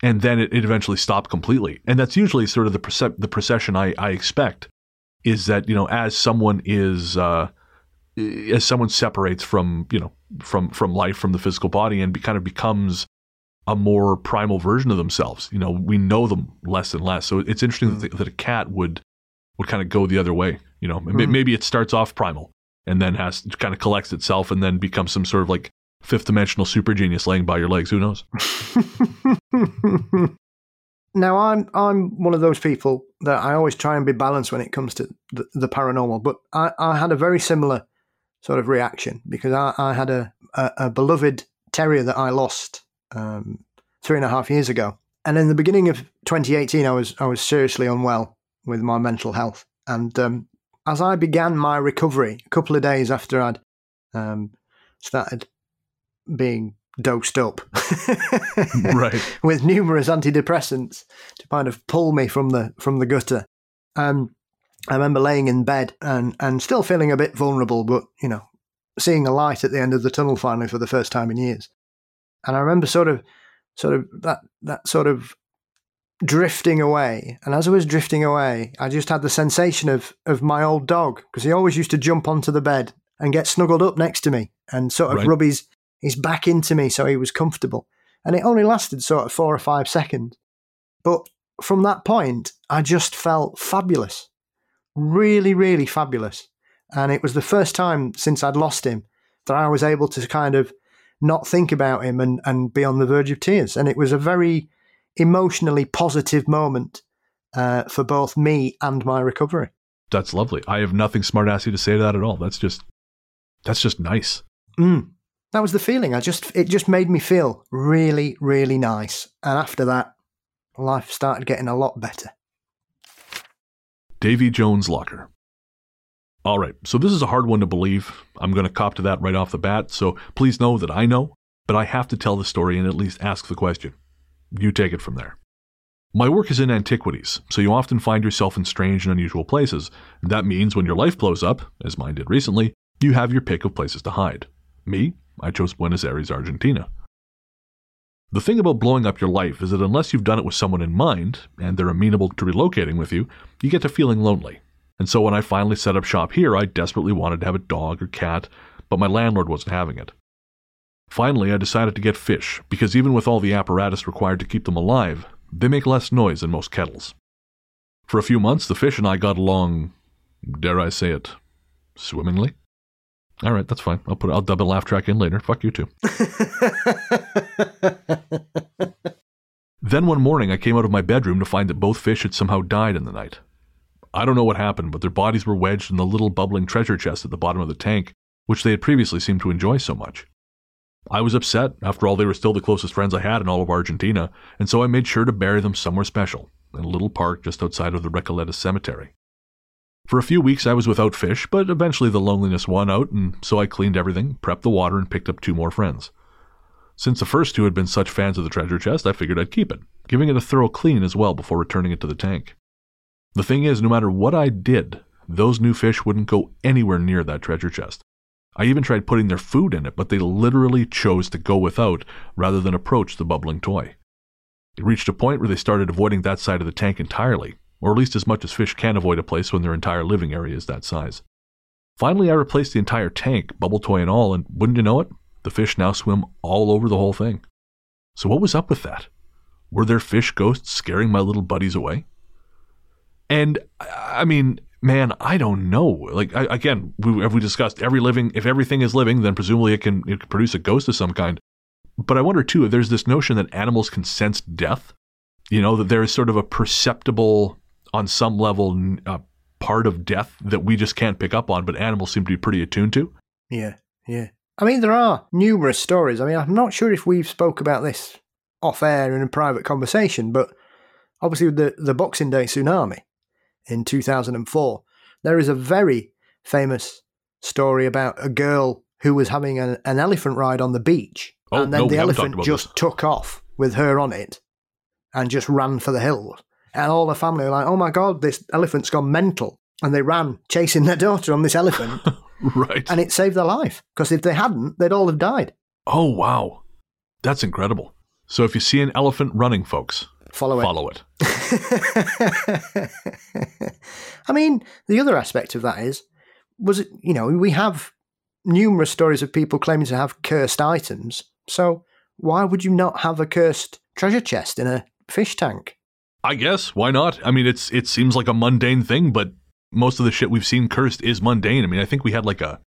And then it eventually stopped completely. And that's usually sort of the procession I expect is that, you know, as someone separates from, you know, from life, from the physical body and kind of becomes a more primal version of themselves. You know, we know them less and less. So it's interesting that a cat would kind of go the other way. You know, maybe it starts off primal and then has to kind of collects itself and then becomes some sort of like fifth dimensional super genius laying by your legs. Who knows? Now, I'm one of those people that I always try and be balanced when it comes to the paranormal. But I had a very similar sort of reaction because I had a beloved terrier that I lost 3.5 years ago. And in the beginning of 2018, I was seriously unwell with my mental health. And as I began my recovery, a couple of days after I'd started being dosed up with numerous antidepressants to kind of pull me from the gutter, I remember laying in bed and still feeling a bit vulnerable, but, you know, seeing a light at the end of the tunnel finally for the first time in years. And I remember sort of that sort of drifting away, and as I was drifting away, I just had the sensation of my old dog, because he always used to jump onto the bed and get snuggled up next to me and sort of rub his back into me so he was comfortable. And it only lasted sort of 4 or 5 seconds, but from that point I just felt fabulous, really, really fabulous. And it was the first time since I'd lost him that I was able to kind of not think about him and be on the verge of tears. And it was a very emotionally positive moment for both me and my recovery. That's lovely. I have nothing smartassy to say to that at all. That's just nice. That was the feeling. It just made me feel really, really nice. And after that, life started getting a lot better. Davy Jones' locker. All right, so this is a hard one to believe. I'm going to cop to that right off the bat, so please know that I know, but I have to tell the story and at least ask the question. You take it from there. My work is in antiquities, so you often find yourself in strange and unusual places. That means when your life blows up, as mine did recently, you have your pick of places to hide. Me, I chose Buenos Aires, Argentina. The thing about blowing up your life is that unless you've done it with someone in mind, and they're amenable to relocating with you, you get to feeling lonely. And so when I finally set up shop here, I desperately wanted to have a dog or cat, but my landlord wasn't having it. Finally, I decided to get fish, because even with all the apparatus required to keep them alive, they make less noise than most kettles. For a few months, the fish and I got along, dare I say it, swimmingly? All right, that's fine. I'll dub a laugh track in later. Fuck you too. Then one morning I came out of my bedroom to find that both fish had somehow died in the night. I don't know what happened, but their bodies were wedged in the little bubbling treasure chest at the bottom of the tank, which they had previously seemed to enjoy so much. I was upset. After all, they were still the closest friends I had in all of Argentina, and so I made sure to bury them somewhere special, in a little park just outside of the Recoleta Cemetery. For a few weeks I was without fish, but eventually the loneliness won out, and so I cleaned everything, prepped the water, and picked up two more friends. Since the first two had been such fans of the treasure chest, I figured I'd keep it, giving it a thorough clean as well before returning it to the tank. The thing is, no matter what I did, those new fish wouldn't go anywhere near that treasure chest. I even tried putting their food in it, but they literally chose to go without rather than approach the bubbling toy. It reached a point where they started avoiding that side of the tank entirely, or at least as much as fish can avoid a place when their entire living area is that size. Finally, I replaced the entire tank, bubble toy and all, and wouldn't you know it, the fish now swim all over the whole thing. So what was up with that? Were there fish ghosts scaring my little buddies away? And, I mean, man, I don't know. Like, we discussed if everything is living, then presumably it can produce a ghost of some kind. But I wonder, too, if there's this notion that animals can sense death. You know, that there is sort of a perceptible, on some level, part of death that we just can't pick up on, but animals seem to be pretty attuned to. Yeah. I mean, there are numerous stories. I mean, I'm not sure if we've spoke about this off air in a private conversation, but obviously with the Boxing Day tsunami in 2004, there is a very famous story about a girl who was having an elephant ride on the beach, the elephant just took off with her on it and just ran for the hills. And all the family were like, oh my God, this elephant's gone mental. And they ran chasing their daughter on this elephant. Right. And it saved their life. Because if they hadn't, they'd all have died. Oh, wow. That's incredible. So if you see an elephant running, folks, follow it. I mean, the other aspect of that we have numerous stories of people claiming to have cursed items. So why would you not have a cursed treasure chest in a fish tank? I guess. Why not? I mean, it seems like a mundane thing, but most of the shit we've seen cursed is mundane. I mean, I think we had like a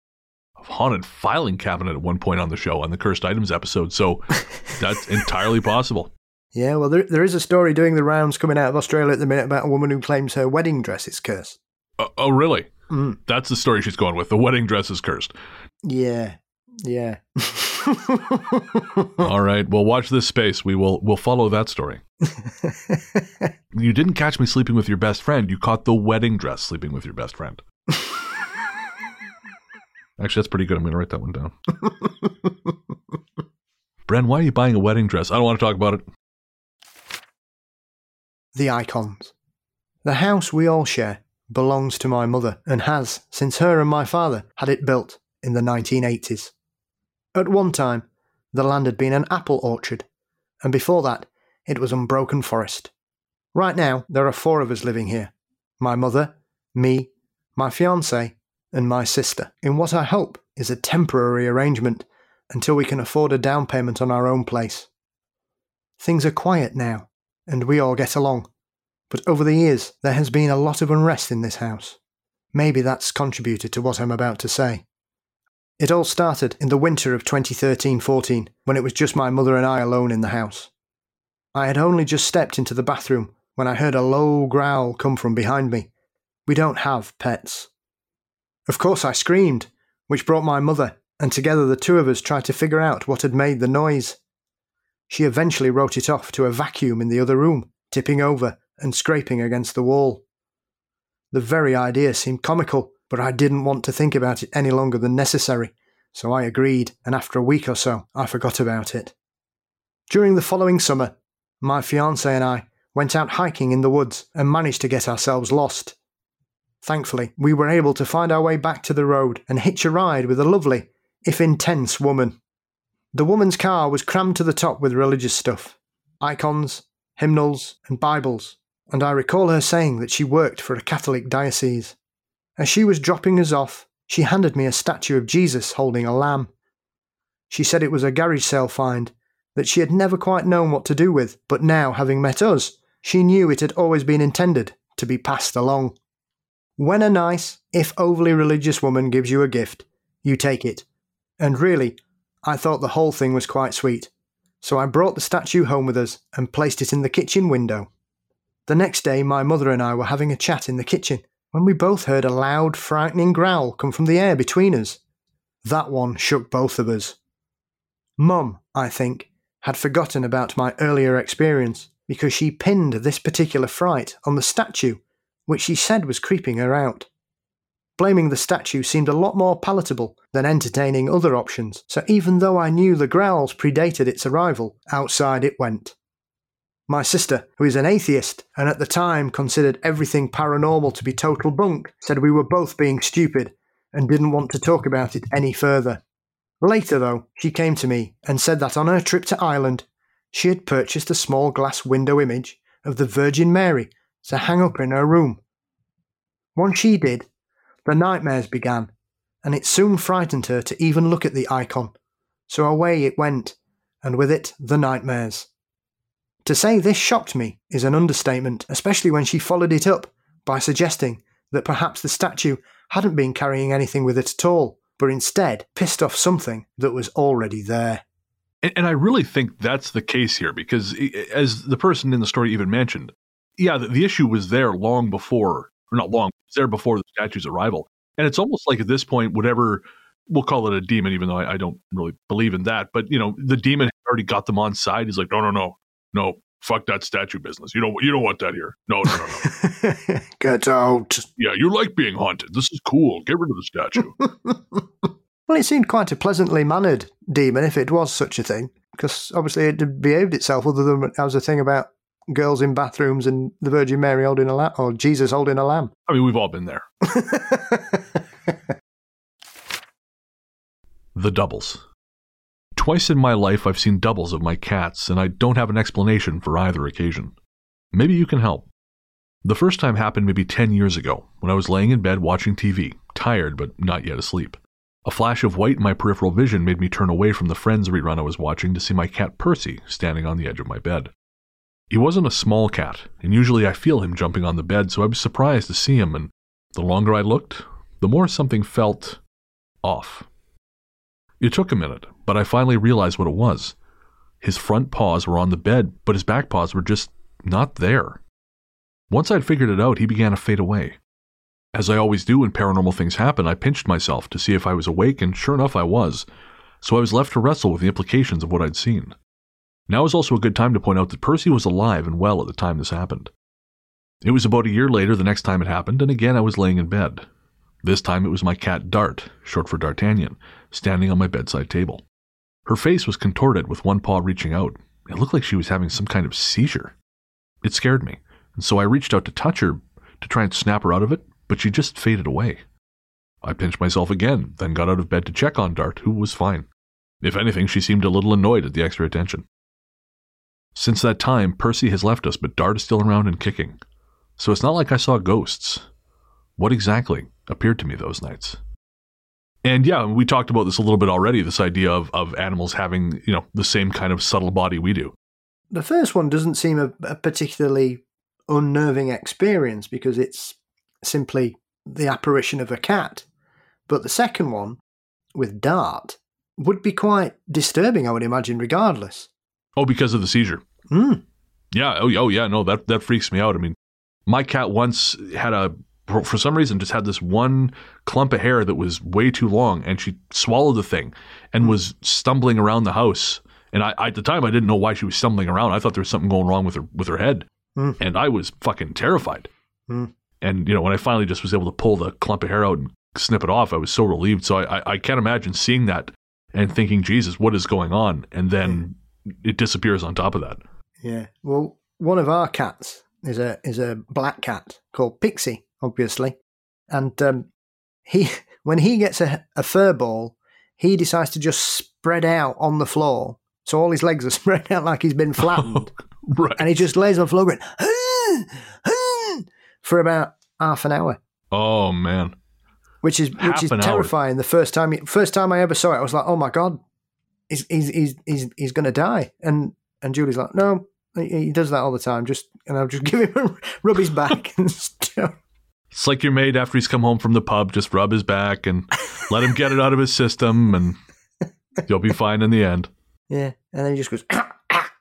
haunted filing cabinet at one point on the show, on the Cursed Items episode, so that's entirely possible. Yeah, well, there is a story doing the rounds coming out of Australia at the minute about a woman who claims her wedding dress is cursed. Oh, really? Mm. That's the story she's going with. The wedding dress is cursed. Yeah. All right, well, watch this space. We'll follow that story. You didn't catch me sleeping with your best friend. You caught the wedding dress sleeping with your best friend. Actually, that's pretty good. I'm going to write that one down. Bren, why are you buying a wedding dress? I don't want to talk about it. The icons. The house we all share belongs to my mother and has, since her and my father had it built in the 1980s. At one time, the land had been an apple orchard, and before that, it was unbroken forest. Right now, there are four of us living here. My mother, me, my fiancé, and my sister, in what I hope is a temporary arrangement until we can afford a down payment on our own place. Things are quiet now, and we all get along. But over the years, there has been a lot of unrest in this house. Maybe that's contributed to what I'm about to say. It all started in the winter of 2013-14, when it was just my mother and I alone in the house. I had only just stepped into the bathroom when I heard a low growl come from behind me. We don't have pets. Of course I screamed, which brought my mother, and together the two of us tried to figure out what had made the noise. She eventually wrote it off to a vacuum in the other room, tipping over and scraping against the wall. The very idea seemed comical, but I didn't want to think about it any longer than necessary, so I agreed, and after a week or so, I forgot about it. During the following summer, my fiancé and I went out hiking in the woods and managed to get ourselves lost. Thankfully, we were able to find our way back to the road and hitch a ride with a lovely, if intense, woman. The woman's car was crammed to the top with religious stuff, icons, hymnals, and Bibles, and I recall her saying that she worked for a Catholic diocese. As she was dropping us off, she handed me a statue of Jesus holding a lamb. She said it was a garage sale find that she had never quite known what to do with, but now, having met us, she knew it had always been intended to be passed along. When a nice, if overly religious woman gives you a gift, you take it. And really, I thought the whole thing was quite sweet, so I brought the statue home with us and placed it in the kitchen window. The next day, my mother and I were having a chat in the kitchen when we both heard a loud, frightening growl come from the air between us. That one shook both of us. Mum, I think, had forgotten about my earlier experience because she pinned this particular fright on the statue, which she said was creeping her out. Blaming the statue seemed a lot more palatable than entertaining other options, so even though I knew the growls predated its arrival, outside it went. My sister, who is an atheist and at the time considered everything paranormal to be total bunk, said we were both being stupid and didn't want to talk about it any further. Later, though, she came to me and said that on her trip to Ireland, she had purchased a small glass window image of the Virgin Mary to hang up in her room. Once she did, the nightmares began, and it soon frightened her to even look at the icon. So away it went, and with it, the nightmares. To say this shocked me is an understatement, especially when she followed it up by suggesting that perhaps the statue hadn't been carrying anything with it at all, but instead pissed off something that was already there. And I really think that's the case here, because as the person in the story even mentioned, yeah, the issue was there long before, or not long, it was there before the statue's arrival. And it's almost like at this point, whatever, we'll call it a demon, even though I don't really believe in that, but, you know, the demon already got them on side. He's like, no, fuck that statue business. You don't want that here. No. Get out. Yeah, you like being haunted. This is cool. Get rid of the statue. Well, it seemed quite a pleasantly mannered demon, if it was such a thing, because obviously it had behaved itself, other than as a thing about girls in bathrooms and the Virgin Mary holding a lamb, or Jesus holding a lamb. I mean, we've all been there. The doubles. Twice in my life I've seen doubles of my cats, and I don't have an explanation for either occasion. Maybe you can help. The first time happened maybe 10 years ago, when I was laying in bed watching TV, tired but not yet asleep. A flash of white in my peripheral vision made me turn away from the Friends rerun I was watching to see my cat Percy standing on the edge of my bed. He wasn't a small cat, and usually I feel him jumping on the bed, so I was surprised to see him, and the longer I looked, the more something felt off. It took a minute, but I finally realized what it was. His front paws were on the bed, but his back paws were just not there. Once I'd figured it out, he began to fade away. As I always do when paranormal things happen, I pinched myself to see if I was awake, and sure enough I was, so I was left to wrestle with the implications of what I'd seen. Now is also a good time to point out that Percy was alive and well at the time this happened. It was about a year later the next time it happened, and again I was laying in bed. This time it was my cat Dart, short for D'Artagnan, standing on my bedside table. Her face was contorted with one paw reaching out. It looked like she was having some kind of seizure. It scared me, and so I reached out to touch her to try and snap her out of it, but she just faded away. I pinched myself again, then got out of bed to check on Dart, who was fine. If anything, she seemed a little annoyed at the extra attention. Since that time, Percy has left us, but Dart is still around and kicking. So it's not like I saw ghosts. What exactly appeared to me those nights? And yeah, we talked about this a little bit already, this idea of animals having, you know, the same kind of subtle body we do. The first one doesn't seem a particularly unnerving experience because it's simply the apparition of a cat. But the second one, with Dart, would be quite disturbing, I would imagine, regardless. Oh, because of the seizure. Yeah. Oh, yeah. No, that freaks me out. I mean, my cat once had for some reason, just had this one clump of hair that was way too long, and she swallowed the thing and was stumbling around the house. And I, at the time, I didn't know why she was stumbling around. I thought there was something going wrong with her head. And I was fucking terrified. And, you know, when I finally just was able to pull the clump of hair out and snip it off, I was so relieved. So I can't imagine seeing that and thinking, Jesus, what is going on? And then it disappears on top of that. Yeah. Well, one of our cats is a black cat called Pixie, obviously. And when he gets a fur ball, he decides to just spread out on the floor. So all his legs are spread out like he's been flattened. Right. And he just lays on the floor going, for about half an hour. Oh, man. Which is terrifying. The first time I ever saw it, I was like, oh my God, he's going to die. And Julie's like, no, he does that all the time. And I'll just give him a rub his back and stuff. It's like your mate after he's come home from the pub, just rub his back and let him get it out of his system and you'll be fine in the end. Yeah. And then he just goes, ah, ah,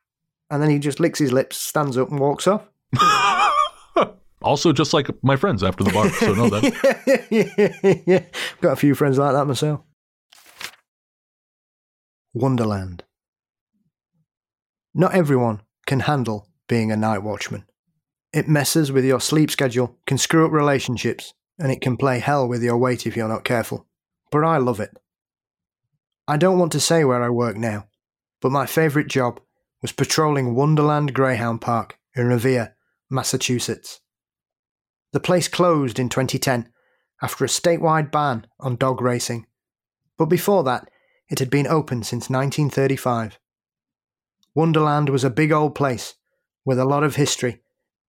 and then he just licks his lips, stands up and walks off. Also, just like my friends after the bar, so know that. Yeah. Got a few friends like that myself. Wonderland. Not everyone can handle being a night watchman. It messes with your sleep schedule, can screw up relationships, and it can play hell with your weight if you're not careful. But I love it. I don't want to say where I work now, but my favourite job was patrolling Wonderland Greyhound Park in Revere, Massachusetts. The place closed in 2010 after a statewide ban on dog racing, but before that it had been open since 1935. Wonderland was a big old place with a lot of history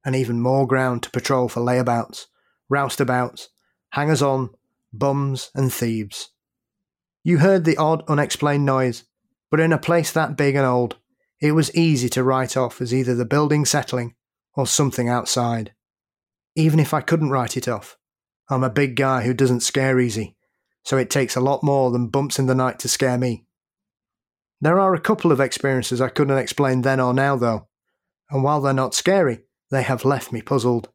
and even more ground to patrol for layabouts, roustabouts, hangers-on, bums and thieves. You heard the odd unexplained noise, but in a place that big and old, it was easy to write off as either the building settling or something outside. Even if I couldn't write it off, I'm a big guy who doesn't scare easy, so it takes a lot more than bumps in the night to scare me. There are a couple of experiences I couldn't explain then or now though, and while they're not scary, they have left me puzzled.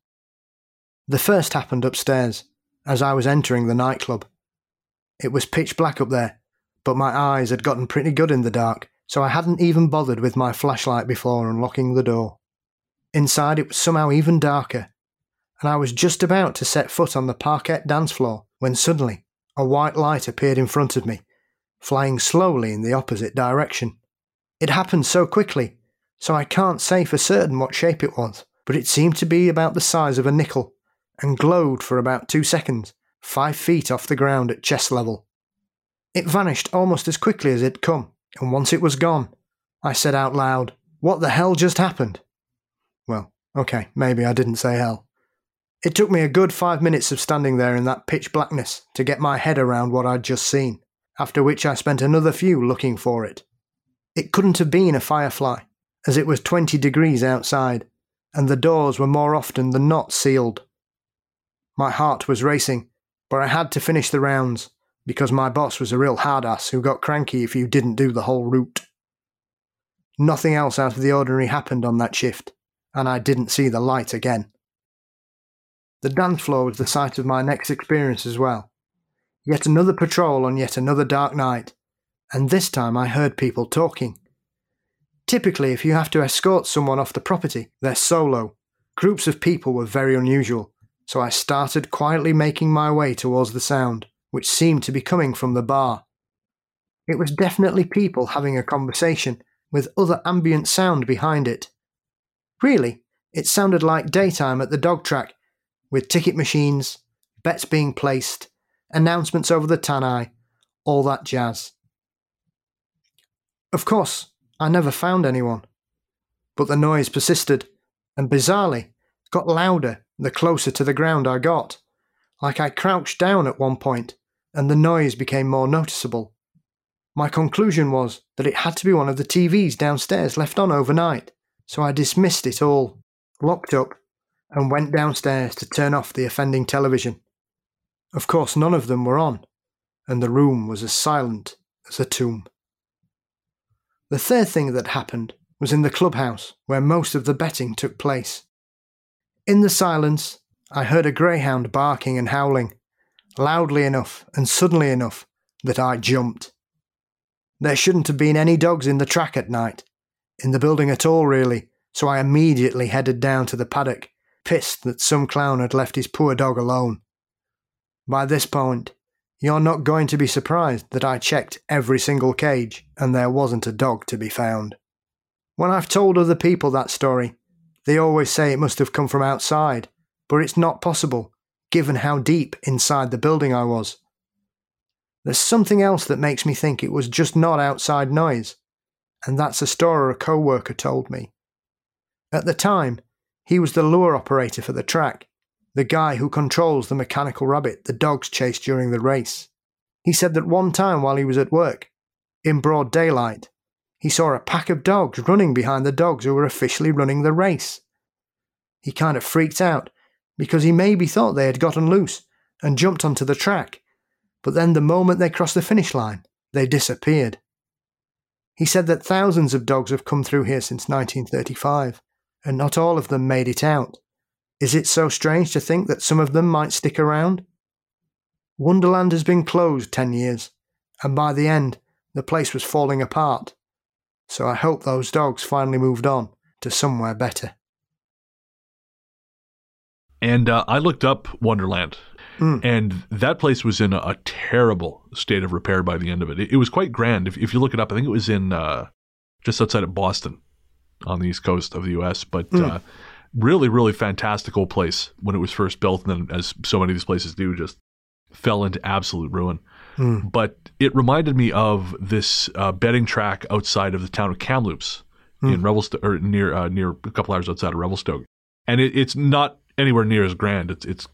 The first happened upstairs, as I was entering the nightclub. It was pitch black up there, but my eyes had gotten pretty good in the dark, so I hadn't even bothered with my flashlight before unlocking the door. Inside it was somehow even darker, and I was just about to set foot on the parquet dance floor when suddenly a white light appeared in front of me, flying slowly in the opposite direction. It happened so quickly, so I can't say for certain what shape it was, but it seemed to be about the size of a nickel and glowed for about 2 seconds, 5 feet off the ground at chest level. It vanished almost as quickly as it'd come, and once it was gone, I said out loud, "What the hell just happened?" Well, okay, maybe I didn't say hell. It took me a good 5 minutes of standing there in that pitch blackness to get my head around what I'd just seen, after which I spent another few looking for it. It couldn't have been a firefly, as it was 20 degrees outside, and the doors were more often than not sealed. My heart was racing, but I had to finish the rounds, because my boss was a real hard-ass who got cranky if you didn't do the whole route. Nothing else out of the ordinary happened on that shift, and I didn't see the light again. The dance floor was the site of my next experience as well. Yet another patrol on yet another dark night, and this time I heard people talking. Typically, if you have to escort someone off the property, they're solo. Groups of people were very unusual, so I started quietly making my way towards the sound, which seemed to be coming from the bar. It was definitely people having a conversation, with other ambient sound behind it. Really, it sounded like daytime at the dog track, with ticket machines, bets being placed, announcements over the tannoy, all that jazz. Of course, I never found anyone, but the noise persisted, and bizarrely got louder the closer to the ground I got. Like I crouched down at one point, and the noise became more noticeable. My conclusion was that it had to be one of the TVs downstairs left on overnight, so I dismissed it all, locked up, and went downstairs to turn off the offending television. Of course, none of them were on, and the room was as silent as a tomb. The third thing that happened was in the clubhouse, where most of the betting took place. In the silence, I heard a greyhound barking and howling, loudly enough and suddenly enough that I jumped. There shouldn't have been any dogs in the track at night, in the building at all really, so I immediately headed down to the paddock, pissed that some clown had left his poor dog alone. By this point, you're not going to be surprised that I checked every single cage and there wasn't a dog to be found. When I've told other people that story, they always say it must have come from outside, but it's not possible, given how deep inside the building I was. There's something else that makes me think it was just not outside noise, and that's a story a co-worker told me. At the time, he was the lure operator for the track, the guy who controls the mechanical rabbit the dogs chase during the race. He said that one time while he was at work, in broad daylight, he saw a pack of dogs running behind the dogs who were officially running the race. He kind of freaked out, because he maybe thought they had gotten loose and jumped onto the track, but then the moment they crossed the finish line, they disappeared. He said that thousands of dogs have come through here since 1935, and not all of them made it out. Is it so strange to think that some of them might stick around? Wonderland has been closed 10 years, and by the end, the place was falling apart, so I hope those dogs finally moved on to somewhere better. And I looked up Wonderland, and that place was in a terrible state of repair by the end of it. It was quite grand. If you look it up, I think it was in just outside of Boston on the east coast of the U.S., but really, really fantastical place when it was first built, and then as so many of these places do, just fell into absolute ruin. But it reminded me of this betting track outside of the town of Kamloops in Revelstoke, or near a couple hours outside of Revelstoke. And it's not anywhere near as grand. It's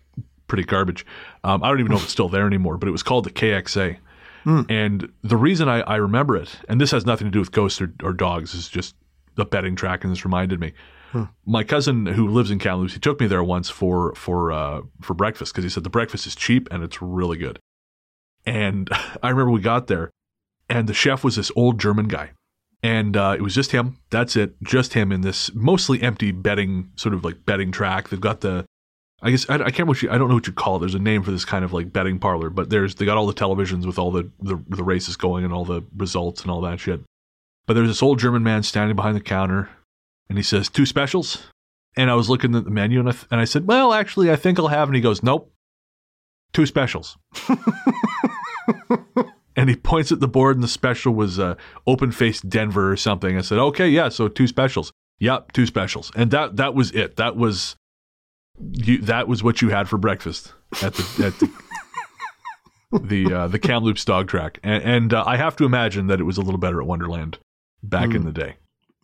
pretty garbage. I don't even know if it's still there anymore, but it was called the KXA. And the reason I remember it, and this has nothing to do with ghosts or dogs, is just the betting track, and this reminded me. My cousin who lives in Kamloops, he took me there once for breakfast, because he said the breakfast is cheap and it's really good. And I remember we got there, and the chef was this old German guy. And it was just him. That's it. Just him in this mostly empty betting, sort of like betting track. They've got the, I guess, I can't remember, I don't know what you call it. There's a name for this kind of like betting parlor, but they got all the televisions with all the races going and all the results and all that shit. But there's this old German man standing behind the counter, and he says, "Two specials?" And I was looking at the menu, and I said, "Well, actually, I think I'll have," and he goes, "Nope, two specials." And he points at the board, and the special was open-faced Denver or something. I said, "Okay, yeah, so two specials." "Yep, two specials." And that was it. That was what you had for breakfast at the Kamloops dog track. And I have to imagine that it was a little better at Wonderland back in the day.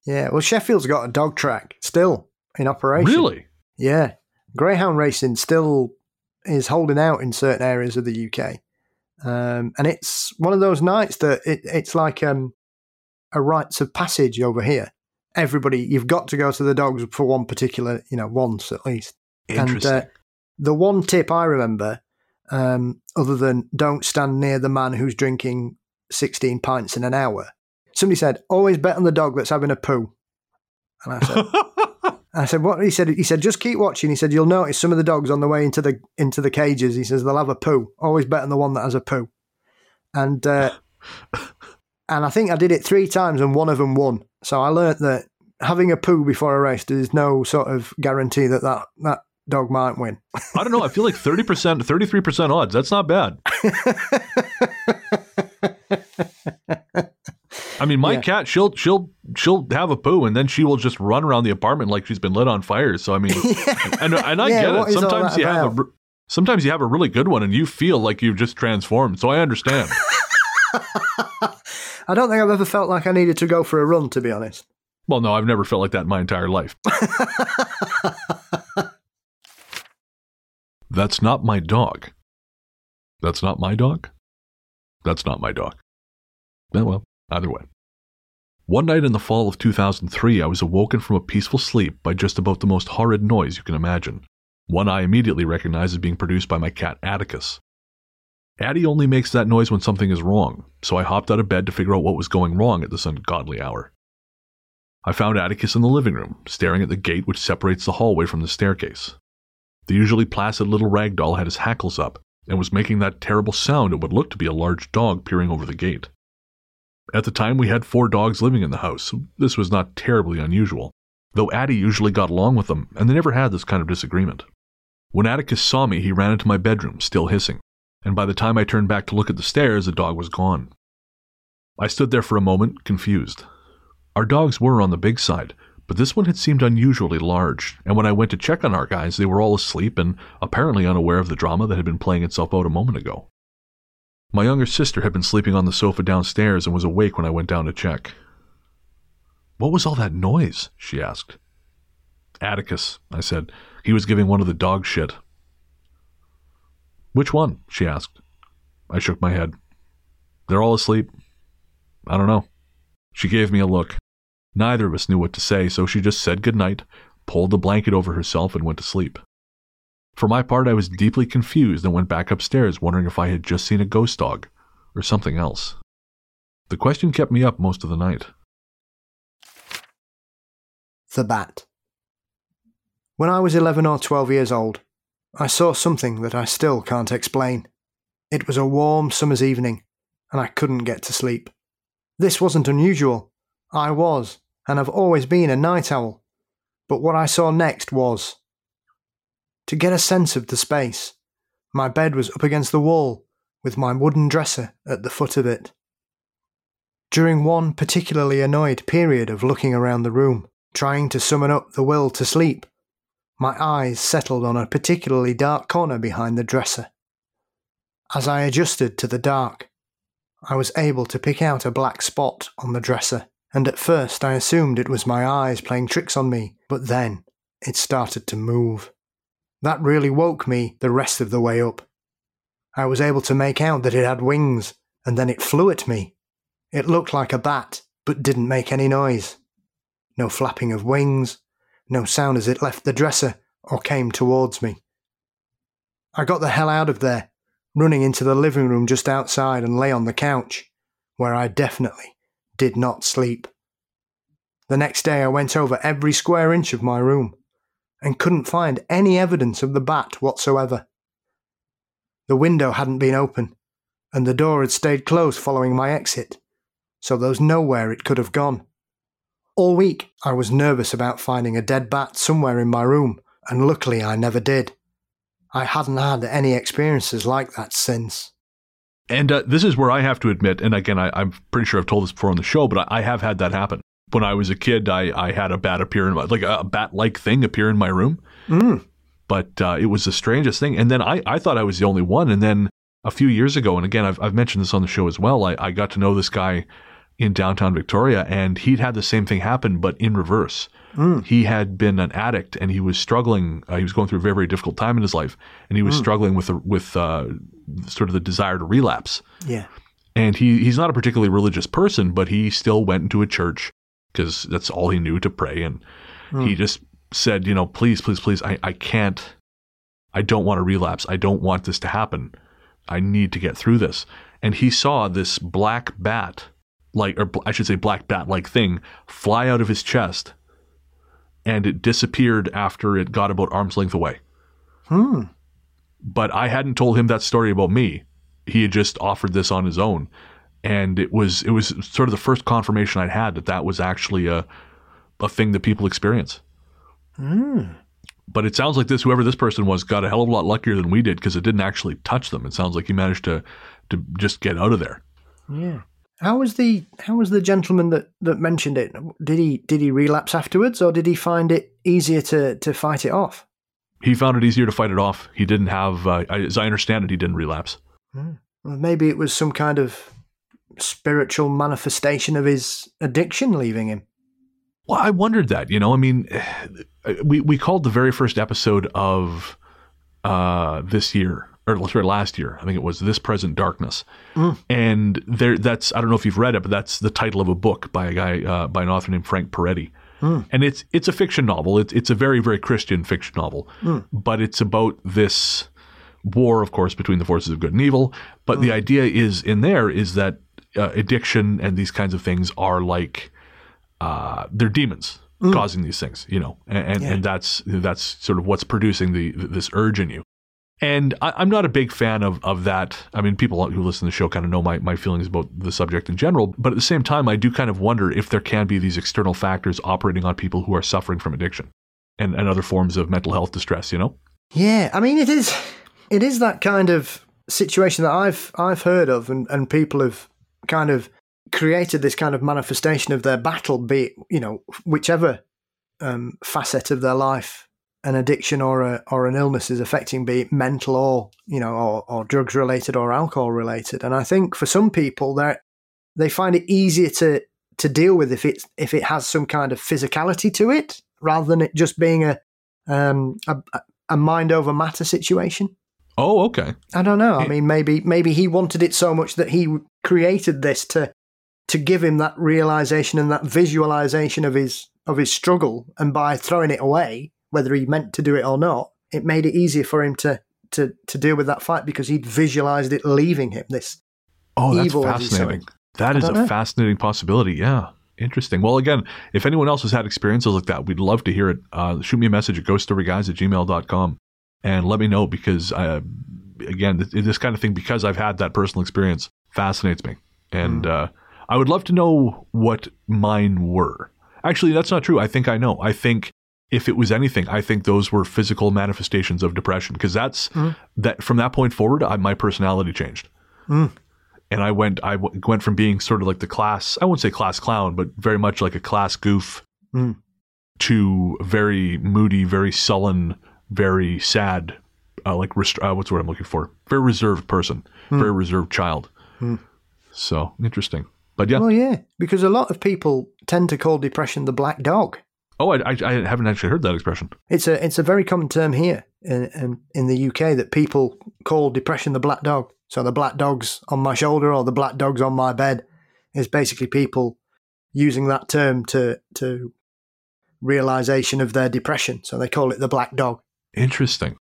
Yeah, well, Sheffield's got a dog track still in operation. Really? Yeah. Greyhound racing still is holding out in certain areas of the UK. And it's one of those nights that it's like a rites of passage over here. Everybody, you've got to go to the dogs for one particular, once at least. Interesting. And the one tip I remember, other than don't stand near the man who's drinking 16 pints in an hour, somebody said, "Always bet on the dog that's having a poo." And I said, "What?" He said, "Just keep watching." He said, "You'll notice some of the dogs on the way into the cages." He says, "They'll have a poo. Always bet on the one that has a poo." And and I think I did it 3 times, and one of them won. So I learnt that having a poo before a race, there's no sort of guarantee that dog might win. I don't know. I feel like 30%, 33% odds. That's not bad. I mean, my cat, she'll have a poo, and then she will just run around the apartment like she's been lit on fire. So I mean, and I get it. Sometimes you about? Have a really good one, and you feel like you've just transformed. So I understand. I don't think I've ever felt like I needed to go for a run, to be honest. Well, no, I've never felt like that in my entire life. That's not my dog. That's not my dog. That's not my dog. Oh, well. Either way. One night in the fall of 2003, I was awoken from a peaceful sleep by just about the most horrid noise you can imagine, one I immediately recognized as being produced by my cat Atticus. Addie only makes that noise when something is wrong, so I hopped out of bed to figure out what was going wrong at this ungodly hour. I found Atticus in the living room, staring at the gate which separates the hallway from the staircase. The usually placid little ragdoll had his hackles up, and was making that terrible sound at what looked to be a large dog peering over the gate. At the time, we had 4 dogs living in the house. This was not terribly unusual, though Addie usually got along with them, and they never had this kind of disagreement. When Atticus saw me, he ran into my bedroom, still hissing, and by the time I turned back to look at the stairs, the dog was gone. I stood there for a moment, confused. Our dogs were on the big side, but this one had seemed unusually large, and when I went to check on our guys, they were all asleep and apparently unaware of the drama that had been playing itself out a moment ago. My younger sister had been sleeping on the sofa downstairs and was awake when I went down to check. "What was all that noise?" she asked. "Atticus," I said. "He was giving one of the dog shit." "Which one?" she asked. I shook my head. "They're all asleep. I don't know." She gave me a look. Neither of us knew what to say, so she just said goodnight, pulled the blanket over herself, and went to sleep. For my part, I was deeply confused and went back upstairs, wondering if I had just seen a ghost dog, or something else. The question kept me up most of the night. The Bat. When I was 11 or 12 years old, I saw something that I still can't explain. It was a warm summer's evening, and I couldn't get to sleep. This wasn't unusual. I was, and have always been, a night owl. But what I saw next was... To get a sense of the space, my bed was up against the wall, with my wooden dresser at the foot of it. During one particularly annoyed period of looking around the room, trying to summon up the will to sleep, my eyes settled on a particularly dark corner behind the dresser. As I adjusted to the dark, I was able to pick out a black spot on the dresser, and at first I assumed it was my eyes playing tricks on me, but then it started to move. That really woke me the rest of the way up. I was able to make out that it had wings, and then it flew at me. It looked like a bat, but didn't make any noise. No flapping of wings, no sound as it left the dresser or came towards me. I got the hell out of there, running into the living room just outside, and lay on the couch, where I definitely did not sleep. The next day I went over every square inch of my room, and couldn't find any evidence of the bat whatsoever. The window hadn't been open, and the door had stayed closed following my exit, so there was nowhere it could have gone. All week I was nervous about finding a dead bat somewhere in my room, and luckily I never did. I hadn't had any experiences like that since. And this is where I have to admit, and again, I'm pretty sure I've told this before on the show, but I have had that happen. When I was a kid, I had a bat appear in my, like a bat-like thing appear in my room, but it was the strangest thing. And then I thought I was the only one. And then a few years ago, and again, I've mentioned this on the show as well, I got to know this guy in downtown Victoria, and he'd had the same thing happen, but in reverse. He had been an addict, and he was struggling. He was going through a very, very difficult time in his life, and he was struggling with sort of the desire to relapse. Yeah, and he's not a particularly religious person, but he still went into a church, because that's all he knew, to pray. And he just said, you know, please, I can't, I don't want to relapse. I don't want this to happen. I need to get through this. And he saw this black bat, black bat-like thing fly out of his chest, and it disappeared after it got about arm's length away. But I hadn't told him that story about me. He had just offered this on his own. And it was sort of the first confirmation I'd had that was actually a thing that people experience. But it sounds like whoever this person was got a hell of a lot luckier than we did, because it didn't actually touch them. It sounds like he managed to just get out of there. Yeah. How was the gentleman that mentioned it? Did he relapse afterwards, or did he find it easier to fight it off? He found it easier to fight it off. He didn't have, as I understand it, he didn't relapse. Well, maybe it was some kind of spiritual manifestation of his addiction leaving him. Well, I wondered that, you know. I mean, we called the very first episode of last year, I think it was, This Present Darkness. And that's, I don't know if you've read it, but that's the title of a book by a guy, by an author named Frank Peretti. And it's a fiction novel. It's a very, very Christian fiction novel, but it's about this war, of course, between the forces of good and evil. But the idea is in there is that addiction and these kinds of things are like they're demons causing these things, you know, and that's sort of what's producing this urge in you. And I'm not a big fan of that. I mean, people who listen to the show kind of know my feelings about the subject in general. But at the same time, I do kind of wonder if there can be these external factors operating on people who are suffering from addiction and other forms of mental health distress, you know? Yeah, I mean, it is that kind of situation that I've heard of, and people have kind of created this kind of manifestation of their battle, be it, you know, whichever facet of their life an addiction or an illness is affecting, be it mental or, you know, or drugs related or alcohol related. And I think for some people they find it easier to deal with if it has some kind of physicality to it, rather than it just being a mind over matter situation. Oh, okay. I don't know. I mean, maybe he wanted it so much that he created this to give him that realization and that visualization of his struggle, and by throwing it away, whether he meant to do it or not, it made it easier for him to deal with that fight because he'd visualized it leaving him, this evil. Oh, that's fascinating. That is a fascinating possibility, yeah. Interesting. Well, again, if anyone else has had experiences like that, we'd love to hear it. Shoot me a message at ghoststoryguys@gmail.com and let me know, because, again, this kind of thing, because I've had that personal experience, fascinates me. And I would love to know what mine were. Actually, that's not true. I think I know. I think if it was anything, I think those were physical manifestations of depression, because that's that. From that point forward, my personality changed. Mm. And I went from being sort of like the class, I won't say class clown, but very much like a class goof, to very moody, very sullen, very sad, what's the word I'm looking for? Very reserved person, very reserved child. Mm. So interesting. But yeah. Well, yeah, because a lot of people tend to call depression the black dog. Oh, I haven't actually heard that expression. It's a very common term here in the UK that people call depression the black dog. So the black dog's on my shoulder, or the black dog's on my bed, is basically people using that term to realization of their depression. So they call it the black dog. Interesting.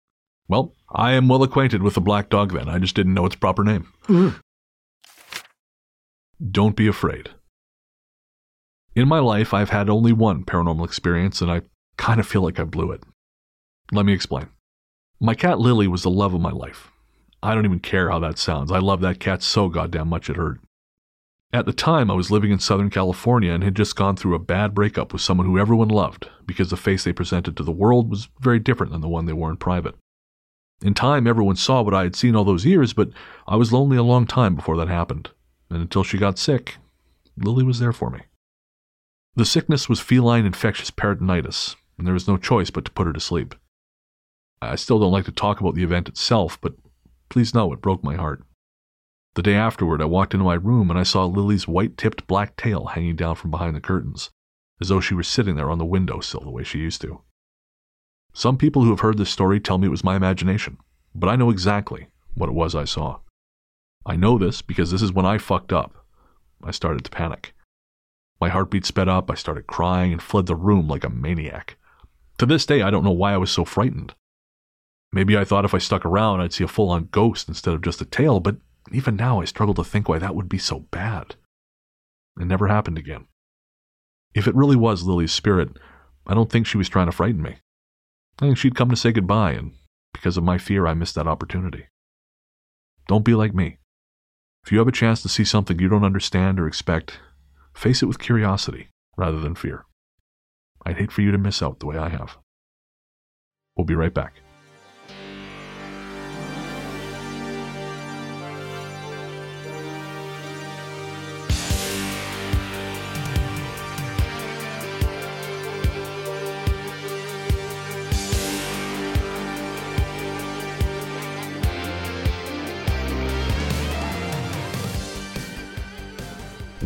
Well, I am well acquainted with the black dog then. I just didn't know its proper name. Mm. Don't be afraid. In my life, I've had only one paranormal experience, and I kind of feel like I blew it. Let me explain. My cat Lily was the love of my life. I don't even care how that sounds. I love that cat so goddamn much it hurt. At the time, I was living in Southern California and had just gone through a bad breakup with someone who everyone loved, because the face they presented to the world was very different than the one they wore in private. In time, everyone saw what I had seen all those years, but I was lonely a long time before that happened. And until she got sick, Lily was there for me. The sickness was feline infectious peritonitis, and there was no choice but to put her to sleep. I still don't like to talk about the event itself, but please know it broke my heart. The day afterward, I walked into my room and I saw Lily's white-tipped black tail hanging down from behind the curtains, as though she were sitting there on the windowsill the way she used to. Some people who have heard this story tell me it was my imagination, but I know exactly what it was I saw. I know this because this is when I fucked up. I started to panic. My heartbeat sped up, I started crying, and fled the room like a maniac. To this day, I don't know why I was so frightened. Maybe I thought if I stuck around, I'd see a full-on ghost instead of just a tail, but even now I struggle to think why that would be so bad. It never happened again. If it really was Lily's spirit, I don't think she was trying to frighten me. I think she'd come to say goodbye, and because of my fear, I missed that opportunity. Don't be like me. If you have a chance to see something you don't understand or expect, face it with curiosity rather than fear. I'd hate for you to miss out the way I have. We'll be right back.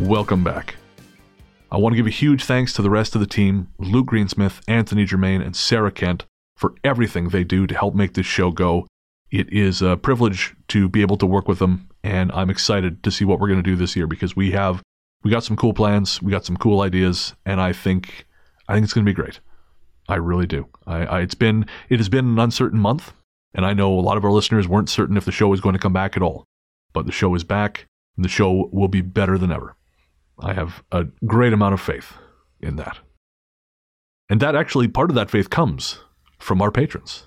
Welcome back. I want to give a huge thanks to the rest of the team, Luke Greensmith, Anthony Germain, and Sarah Kent, for everything they do to help make this show go. It is a privilege to be able to work with them, and I'm excited to see what we're going to do this year, because we got some cool plans, we got some cool ideas, and I think it's going to be great. I really do. It has been an uncertain month, and I know a lot of our listeners weren't certain if the show was going to come back at all, but the show is back, and the show will be better than ever. I have a great amount of faith in that. And that actually, part of that faith comes from our patrons,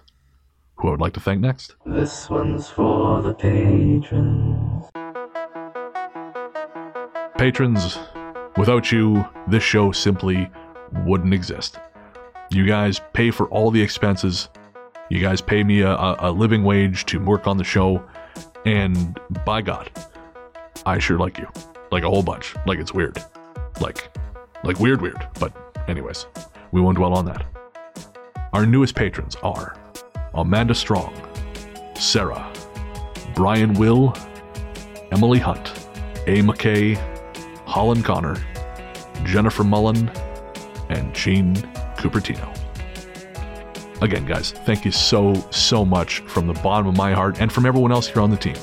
who I would like to thank next. This one's for the patrons. Patrons, without you, this show simply wouldn't exist. You guys pay for all the expenses. You guys pay me a living wage to work on the show, and by God, I sure like you. Like a whole bunch. Like it's weird. Like weird. But anyways, we won't dwell on that. Our newest patrons are Amanda Strong, Sarah, Brian Will, Emily Hunt, A. McKay, Holland Connor, Jennifer Mullen, and Gene Cupertino. Again, guys, thank you so much from the bottom of my heart and from everyone else here on the team.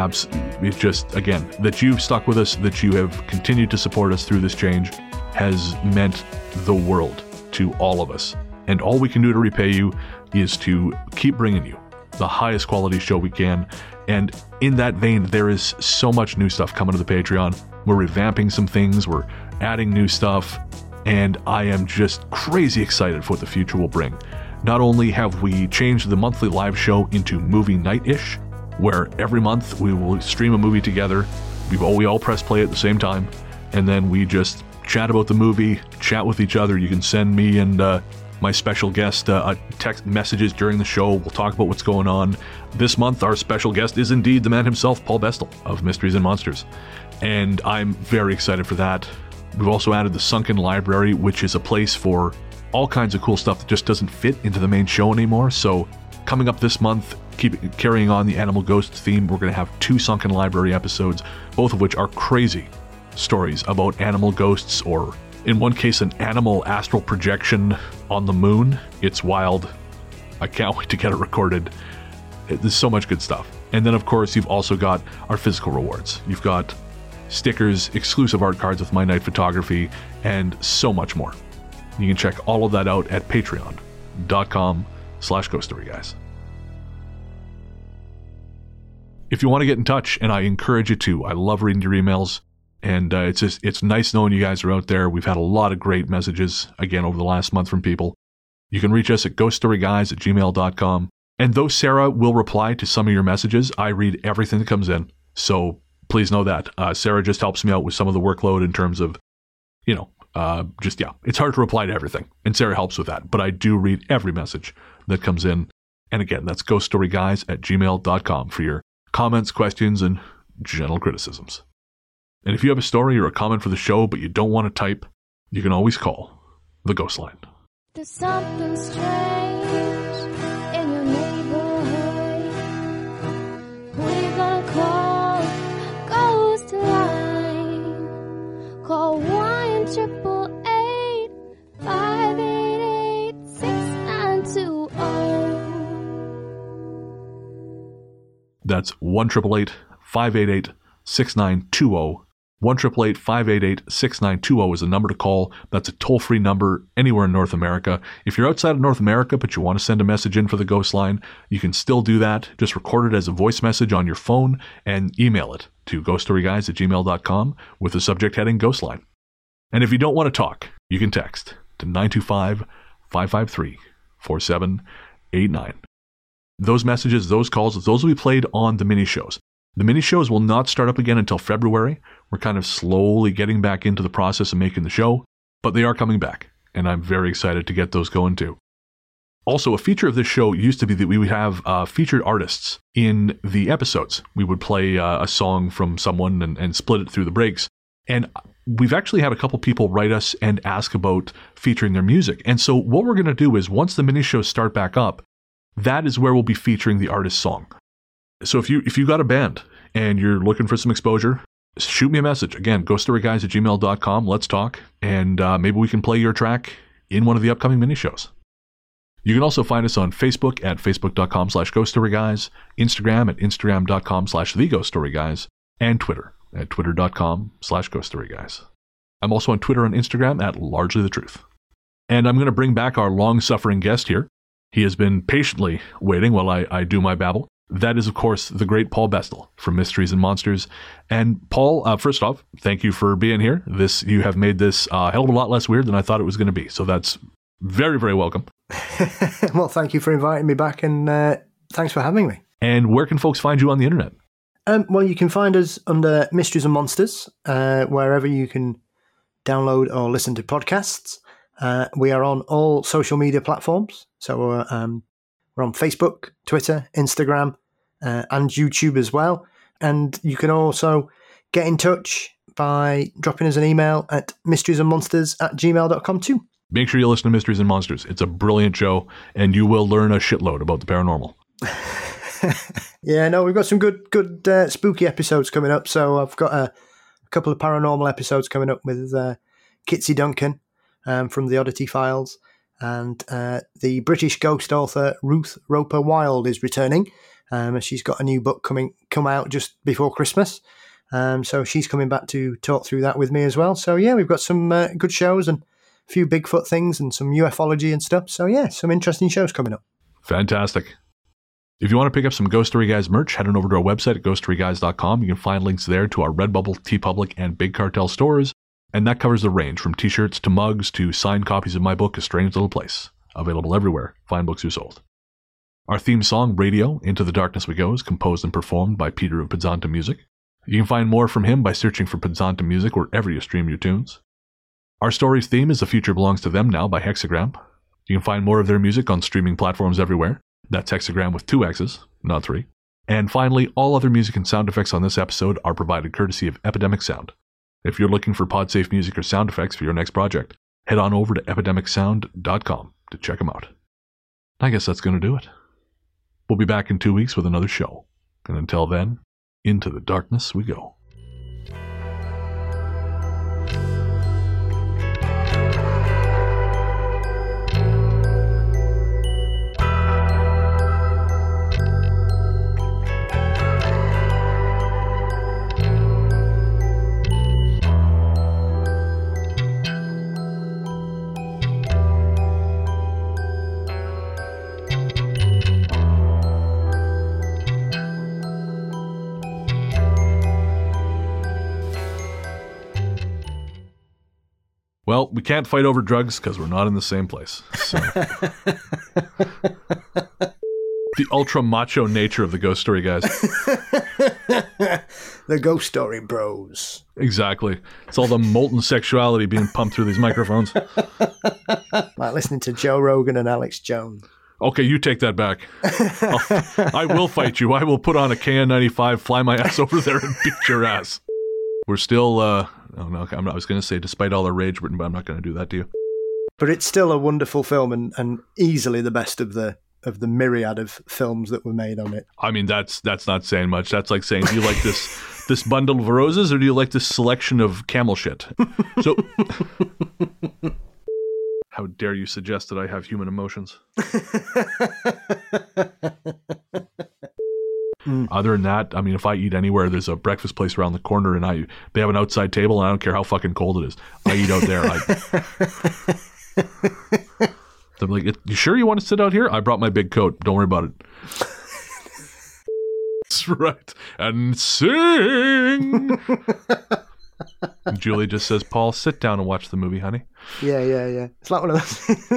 It's just, again, that you've stuck with us, that you have continued to support us through this change has meant the world to all of us. And all we can do to repay you is to keep bringing you the highest quality show we can. And in that vein, there is so much new stuff coming to the Patreon. We're revamping some things. We're adding new stuff. And I am just crazy excited for what the future will bring. Not only have we changed the monthly live show into movie night-ish, where every month we will stream a movie together, we all press play at the same time, and then we just chat about the movie, chat with each other. You can send me and my special guest text messages during the show. We'll talk about what's going on. This month, our special guest is indeed the man himself, Paul Bestall of Mysteries and Monsters. And I'm very excited for that. We've also added the Sunken Library, which is a place for all kinds of cool stuff that just doesn't fit into the main show anymore. So coming up this month, carrying on the animal ghost theme, we're going to have 2 Sunken Library episodes, both of which are crazy stories about animal ghosts, or in one case, an animal astral projection on the moon. It's wild. I can't wait to get it recorded. There's so much good stuff. And then, of course, you've also got our physical rewards. You've got stickers, exclusive art cards with my night photography, and so much more. You can check all of that out at patreon.com/ghoststoryguys. If you want to get in touch, and I encourage you to, I love reading your emails, and it's nice knowing you guys are out there. We've had a lot of great messages, again, over the last month from people. You can reach us at ghoststoryguys@gmail.com, and though Sarah will reply to some of your messages, I read everything that comes in, so please know that. Sarah just helps me out with some of the workload in terms of, it's hard to reply to everything, and Sarah helps with that, but I do read every message that comes in, and again, that's ghoststoryguys@gmail.com for your comments, questions, and gentle criticisms. And if you have a story or a comment for the show, but you don't want to type, you can always call the Ghost Line. There's something strange in your neighborhood. We're gonna call Ghost Line. Call 1-888-588-6920. That's 1-888-588-6920. 1-888-588-6920 is a number to call. That's a toll-free number anywhere in North America. If you're outside of North America but you want to send a message in for the Ghost Line, you can still do that. Just record it as a voice message on your phone and email it to ghoststoryguys@gmail.com with the subject heading Ghost Line. And if you don't want to talk, you can text to 925-553-4789. Those messages, those calls, those will be played on the mini-shows. The mini-shows will not start up again until February. We're kind of slowly getting back into the process of making the show, but they are coming back, and I'm very excited to get those going too. Also, a feature of this show used to be that we would have featured artists in the episodes. We would play a song from someone and split it through the breaks, and we've actually had a couple people write us and ask about featuring their music. And so what we're going to do is, once the mini-shows start back up, that is where we'll be featuring the artist's song. So if you got a band and you're looking for some exposure, shoot me a message. Again, ghoststoryguys@gmail.com. Let's talk. And maybe we can play your track in one of the upcoming mini-shows. You can also find us on Facebook at facebook.com/ghoststoryguys, Instagram at instagram.com/theghoststoryguys, and Twitter at twitter.com/ghoststoryguys. I'm also on Twitter and Instagram at largelythetruth. And I'm going to bring back our long-suffering guest here. He has been patiently waiting while I do my babble. That is, of course, the great Paul Bestall from Mysteries and Monsters. And Paul, first off, thank you for being here. You have made this a hell of a lot less weird than I thought it was going to be. So that's very, very welcome. Well, thank you for inviting me back, and thanks for having me. And where can folks find you on the internet? Well, you can find us under Mysteries and Monsters, wherever you can download or listen to podcasts. We are on all social media platforms. So we're on Facebook, Twitter, Instagram, and YouTube as well. And you can also get in touch by dropping us an email at mysteriesandmonsters@gmail.com too. Make sure you listen to Mysteries and Monsters. It's a brilliant show, and you will learn a shitload about the paranormal. Yeah, no, we've got some good spooky episodes coming up. So I've got a couple of paranormal episodes coming up with Kitsy Duncan from the Oddity Files, and the British ghost author Ruth Roper Wilde is returning. She's got a new book come out just before Christmas, so she's coming back to talk through that with me as well. So yeah, we've got some good shows and a few Bigfoot things and some ufology and stuff. So yeah, some interesting shows coming up. Fantastic. If you want to pick up some Ghost Story Guys merch, head on over to our website at ghoststoryguys.com. You can find links there to our Redbubble, TeePublic, and Big Cartel stores, and that covers the range from t-shirts to mugs to signed copies of my book, A Strange Little Place, available everywhere fine books are sold. Our theme song, Radio, Into the Darkness We Go, is composed and performed by Peter of Pizanta Music. You can find more from him by searching for Pizanta Music wherever you stream your tunes. Our story's theme is The Future Belongs to Them Now by Hexagram. You can find more of their music on streaming platforms everywhere. That's Hexagram with 2 X's, not 3. And finally, all other music and sound effects on this episode are provided courtesy of Epidemic Sound. If you're looking for PodSafe music or sound effects for your next project, head on over to epidemicsound.com to check them out. I guess that's going to do it. We'll be back in 2 weeks with another show. And until then, into the darkness we go. Well, we can't fight over drugs because we're not in the same place. So. The ultra macho nature of the Ghost Story Guys. The Ghost Story Bros. Exactly. It's all the molten sexuality being pumped through these microphones. Like listening to Joe Rogan and Alex Jones. Okay, you take that back. I will fight you. I will put on a KN95, fly my ass over there and beat your ass. We're still... I was going to say despite all the rage, but I'm not going to do that to you. But it's still a wonderful film and easily the best of the myriad of films that were made on it. I mean, that's not saying much. That's like saying, do you like this bundle of roses or do you like this selection of camel shit? So, how dare you suggest that I have human emotions? Other than that, I mean, if I eat anywhere, there's a breakfast place around the corner, and they have an outside table, and I don't care how fucking cold it is. I eat out there. I'm like, you sure you want to sit out here? I brought my big coat. Don't worry about it. That's right. And sing. Julie just says, Paul, sit down and watch the movie, honey. Yeah. It's like one of those.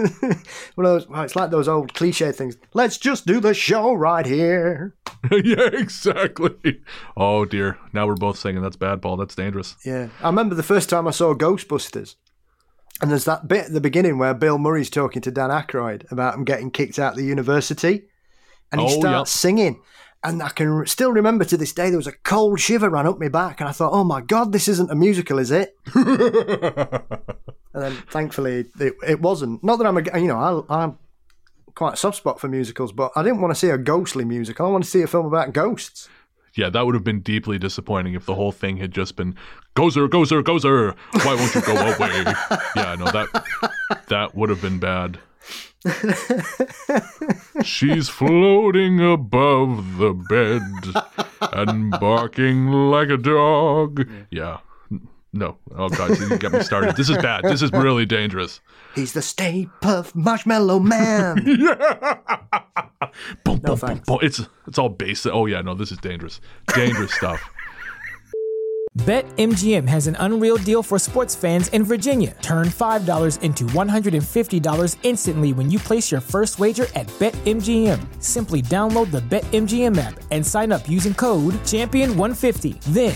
Well, it's like those old cliche things. Let's just do the show right here. Yeah, exactly. Oh dear. Now we're both singing. That's bad, Paul. That's dangerous. Yeah. I remember the first time I saw Ghostbusters, and there's that bit at the beginning where Bill Murray's talking to Dan Aykroyd about him getting kicked out of the university, and he starts singing. And I can still remember to this day, there was a cold shiver ran up my back, and I thought, oh my God, this isn't a musical, is it? And then thankfully it wasn't. Not that I'm quite a soft spot for musicals, but I didn't want to see a ghostly musical. I want to see a film about ghosts. Yeah, that would have been deeply disappointing if the whole thing had just been, Gozer, Gozer, Gozer, why won't you go away? Yeah, no, that would have been bad. She's floating above the bed and barking like a dog. Yeah. No. Oh, God, you get me started. This is bad. This is really dangerous. He's the Stay Puft Marshmallow Man. Yeah. Boom, no, boom, boom, boom. It's all bass. Oh, yeah, no, this is dangerous. Dangerous stuff. BetMGM has an unreal deal for sports fans in Virginia. Turn $5 into $150 instantly when you place your first wager at BetMGM. Simply download the BetMGM app and sign up using code Champion150. Then,